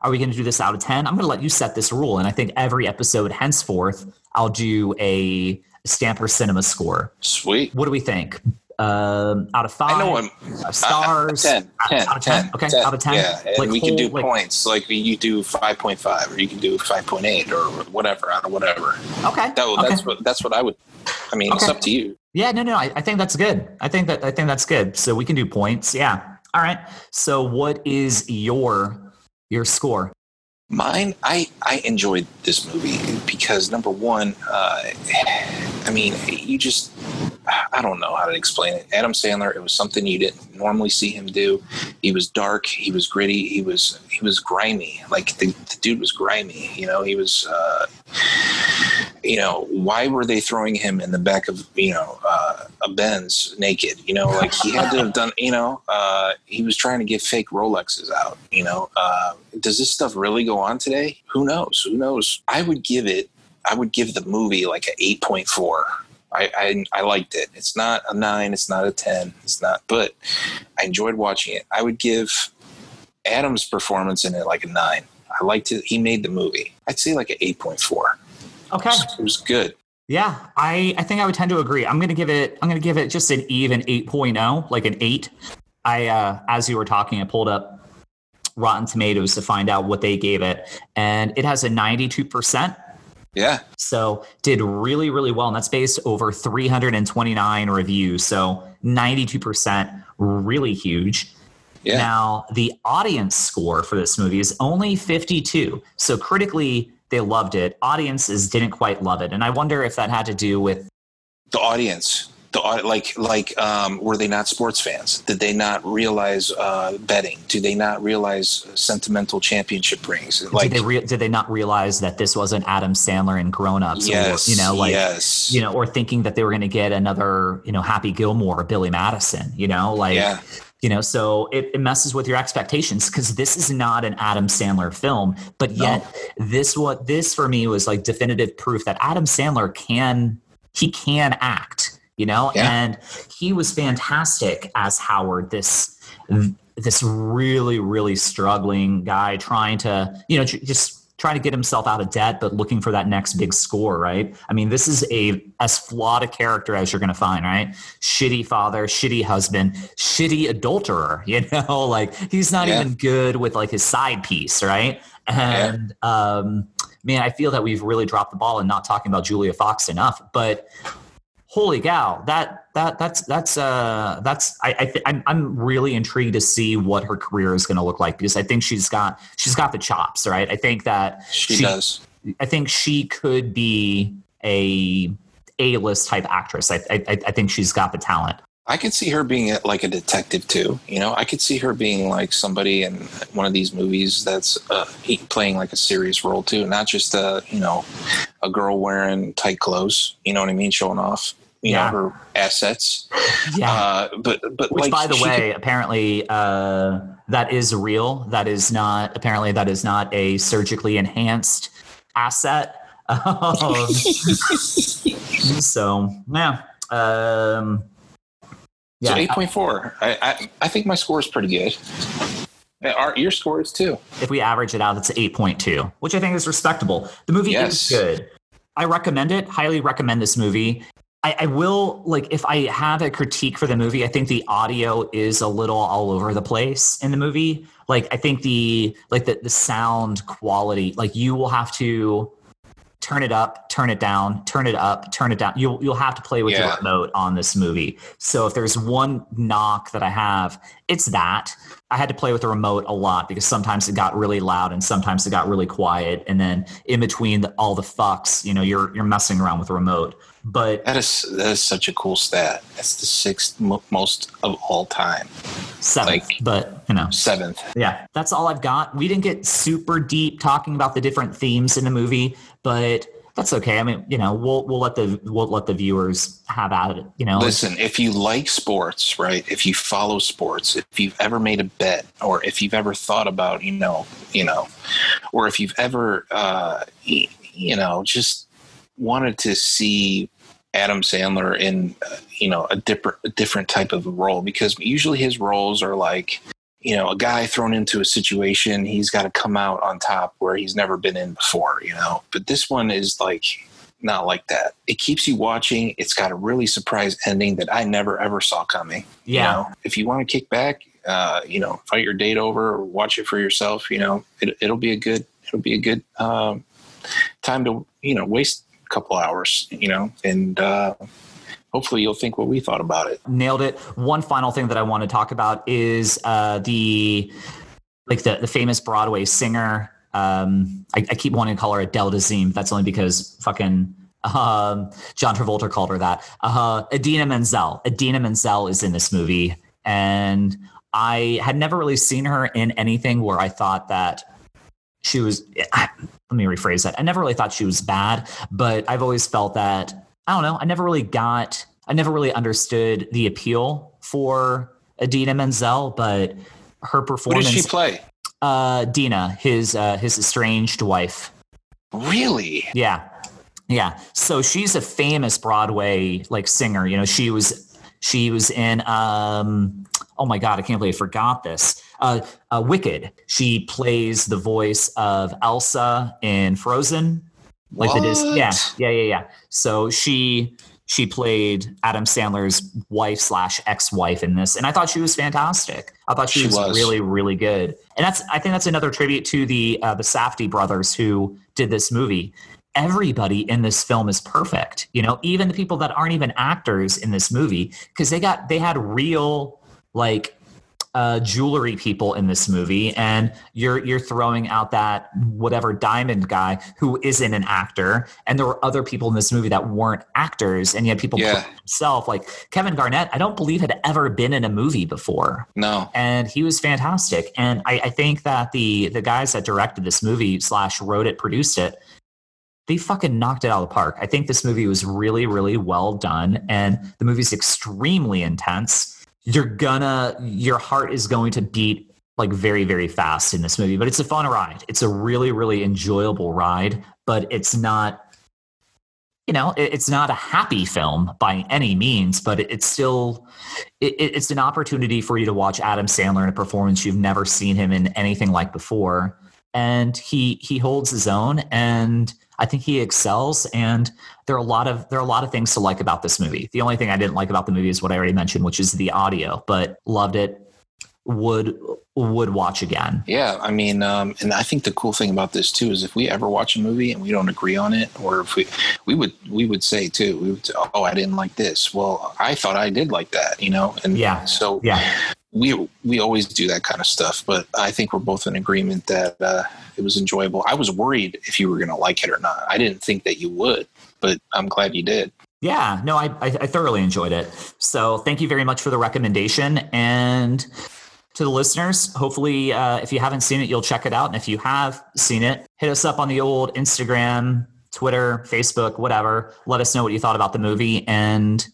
Are we going to do this out of ten? I'm going to let you set this rule. And I think every episode henceforth, I'll do a Stamper Cinema score. Sweet. What do we think? Um, out of five, I know I'm, uh, stars, uh, ten, ten, out of ten, ten okay, ten, out of ten. Yeah, and like we whole, can do like, points, like you do five point five, or you can do five point eight, or whatever, out of whatever. Okay, that, that's okay. what that's what I would. I mean, okay. It's up to you. Yeah, no, no, I, I think that's good. I think that I think that's good. So we can do points. Yeah. All right. So what is your your score? Mine, I, I enjoyed this movie because, number one, uh, I mean, you just, I don't know how to explain it. Adam Sandler, it was something you didn't normally see him do. He was dark. He was gritty. He was he was grimy. Like, the, the dude was grimy. You know, he was, uh, you know, why were they throwing him in the back of, you know, uh, a Benz naked? You know, like, he had to have done, you know, uh, he was trying to get fake Rolexes out, you know. Uh, does this stuff really go on today? Who knows? Who knows? I would give it, I would give the movie like an eight point four. I, I I liked it. It's not a nine. It's not a ten. It's not, but I enjoyed watching it. I would give Adam's performance in it like a nine. I liked it. He made the movie. I'd say like an eight point four. Okay. It was, it was good. Yeah. I, I think I would tend to agree. I'm going to give it, I'm going to give it just an even eight point oh, like an eight. I, uh, as you were talking, I pulled up Rotten Tomatoes to find out what they gave it. And it has a ninety-two percent. Yeah. So did really, really well. And that's based over three hundred twenty-nine reviews. So ninety-two percent, really huge. Yeah. Now, the audience score for this movie is only fifty-two. So critically, they loved it. Audiences didn't quite love it. And I wonder if that had to do with the audience. The like, like, um, were they not sports fans? Did they not realize uh, betting? Do they not realize sentimental championship rings? Like, did they re- did they not realize that this wasn't Adam Sandler and Grown Ups? Yes, or, you know, like, yes. You know, or thinking that they were going to get another, you know, Happy Gilmore or Billy Madison. You know, like, yeah. You know, so it, it messes with your expectations because this is not an Adam Sandler film, but yet no. this what this for me was like definitive proof that Adam Sandler can he can act. You know, yeah. And he was fantastic as Howard, this this really, really struggling guy trying to, you know, just trying to get himself out of debt, but looking for that next big score, right? I mean, this is a as flawed a character as you're going to find, right? Shitty father, shitty husband, shitty adulterer, you know, like he's not yeah. even good with like his side piece, right? And yeah. um, man, I feel that we've really dropped the ball and not talking about Julia Fox enough, but... holy cow, that that that's that's uh that's I, I th- I'm I'm really intrigued to see what her career is going to look like, because I think she's got she's got the chops, right? I think that she, she does. I think she could be a A-list type actress. I, I I think she's got the talent. I could see her being like a detective too. You know, I could see her being like somebody in one of these movies that's uh, playing like a serious role too, not just a you know a girl wearing tight clothes. You know what I mean, showing off. You yeah. know her assets. Yeah, uh, but but which, like, by the way, could, apparently uh, that is real. That is not apparently that is not a surgically enhanced asset. Um, so yeah. Um, Yeah, so eight point four. I, I I think my score is pretty good. Our, your score is too. If we average it out, it's eight point two, which I think is respectable. The movie yes. is good. I recommend it. Highly recommend this movie. I, I will, like, if I have a critique for the movie, I think the audio is a little all over the place in the movie. Like, I think the, like, the, the sound quality, like, you will have to turn it up, turn it down, turn it up, turn it down. You'll, you'll have to play with yeah. your remote on this movie. So if there's one knock that I have, it's that. I had to play with the remote a lot because sometimes it got really loud and sometimes it got really quiet. And then in between the, all the fucks, you know, you're you're messing around with the remote. But that is that is such a cool stat. That's the sixth mo- most of all time. Seventh, like, but you know, seventh. Yeah, that's all I've got. We didn't get super deep talking about the different themes in the movie, but that's okay. I mean, you know, we'll we'll let the we'll let the viewers have at it. You know, listen, if you like sports, right? If you follow sports, if you've ever made a bet, or if you've ever thought about, you know, you know, or if you've ever, uh, you know, just wanted to see Adam Sandler in, uh, you know, a different a different type of role, because usually his roles are like, you know, a guy thrown into a situation, he's got to come out on top where he's never been in before, you know. But this one is like not like that. It keeps you watching. It's got a really surprise ending that I never ever saw coming. Yeah. You know? If you want to kick back, uh, you know, fight your date over or watch it for yourself, you know, it, it'll be a good it'll be a good um, time to, you know, waste a couple hours, you know, and uh hopefully you'll think what we thought about it. Nailed it. One final thing that I want to talk about is uh, the like the, the famous Broadway singer. Um, I, I keep wanting to call her Adele Dazeem. That's only because fucking um, John Travolta called her that. Uh, Idina Menzel. Idina Menzel is in this movie. And I had never really seen her in anything where I thought that she was... Let me rephrase that. I never really thought she was bad, but I've always felt that... I don't know. I never really got, I never really understood the appeal for Idina Menzel, but her performance. What did she play? Uh, Dina, his uh, his estranged wife. Really? Yeah, yeah. So she's a famous Broadway like singer. You know, she was she was in. Um, oh my God, I can't believe I forgot this. Uh, uh, Wicked. She plays the voice of Elsa in Frozen. Like it is, yeah, yeah, yeah, yeah. So she she played Adam Sandler's wife slash ex-wife in this, and I thought she was fantastic. I thought she, she was, was really, really good. And that's, I think that's another tribute to the uh, the Safdie brothers who did this movie. Everybody in this film is perfect, you know, even the people that aren't even actors in this movie, because they got they had real like. Uh, jewelry people in this movie, and you're you're throwing out that whatever diamond guy who isn't an actor, and there were other people in this movie that weren't actors, and yet people yeah. played himself. Like Kevin Garnett, I don't believe had ever been in a movie before. No, and he was fantastic. And I, I think that the the guys that directed this movie slash wrote it, produced it, they fucking knocked it out of the park. I think this movie was really, really well done, and the movie's extremely intense. You're gonna, your heart is going to beat like very, very fast in this movie, but it's a fun ride. It's a really, really enjoyable ride, but it's not, you know, it, it's not a happy film by any means, but it, it's still, it, it's an opportunity for you to watch Adam Sandler in a performance you've never seen him in anything like before. And he, he holds his own, and I think he excels, and there are a lot of there are a lot of things to like about this movie. The only thing I didn't like about the movie is what I already mentioned, which is the audio, but loved it. would would watch again. Yeah, I mean, um, and I think the cool thing about this too is if we ever watch a movie and we don't agree on it, or if we we would we would say too, we would say, oh, I didn't like this. Well, I thought I did like that, you know. And yeah, so yeah, we we always do that kind of stuff. But I think we're both in agreement that uh, it was enjoyable. I was worried if you were going to like it or not. I didn't think that you would, but I'm glad you did. Yeah, no, I, I thoroughly enjoyed it. So thank you very much for the recommendation. And to the listeners, hopefully, uh, if you haven't seen it, you'll check it out. And if you have seen it, hit us up on the old Instagram, Twitter, Facebook, whatever. Let us know what you thought about the movie. And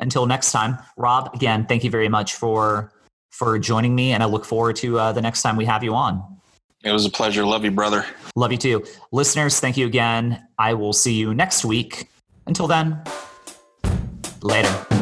until next time, Rob, again, thank you very much for for joining me. And I look forward to uh, the next time we have you on. It was a pleasure. Love you, brother. Love you too. Listeners, thank you again. I will see you next week. Until then. Later.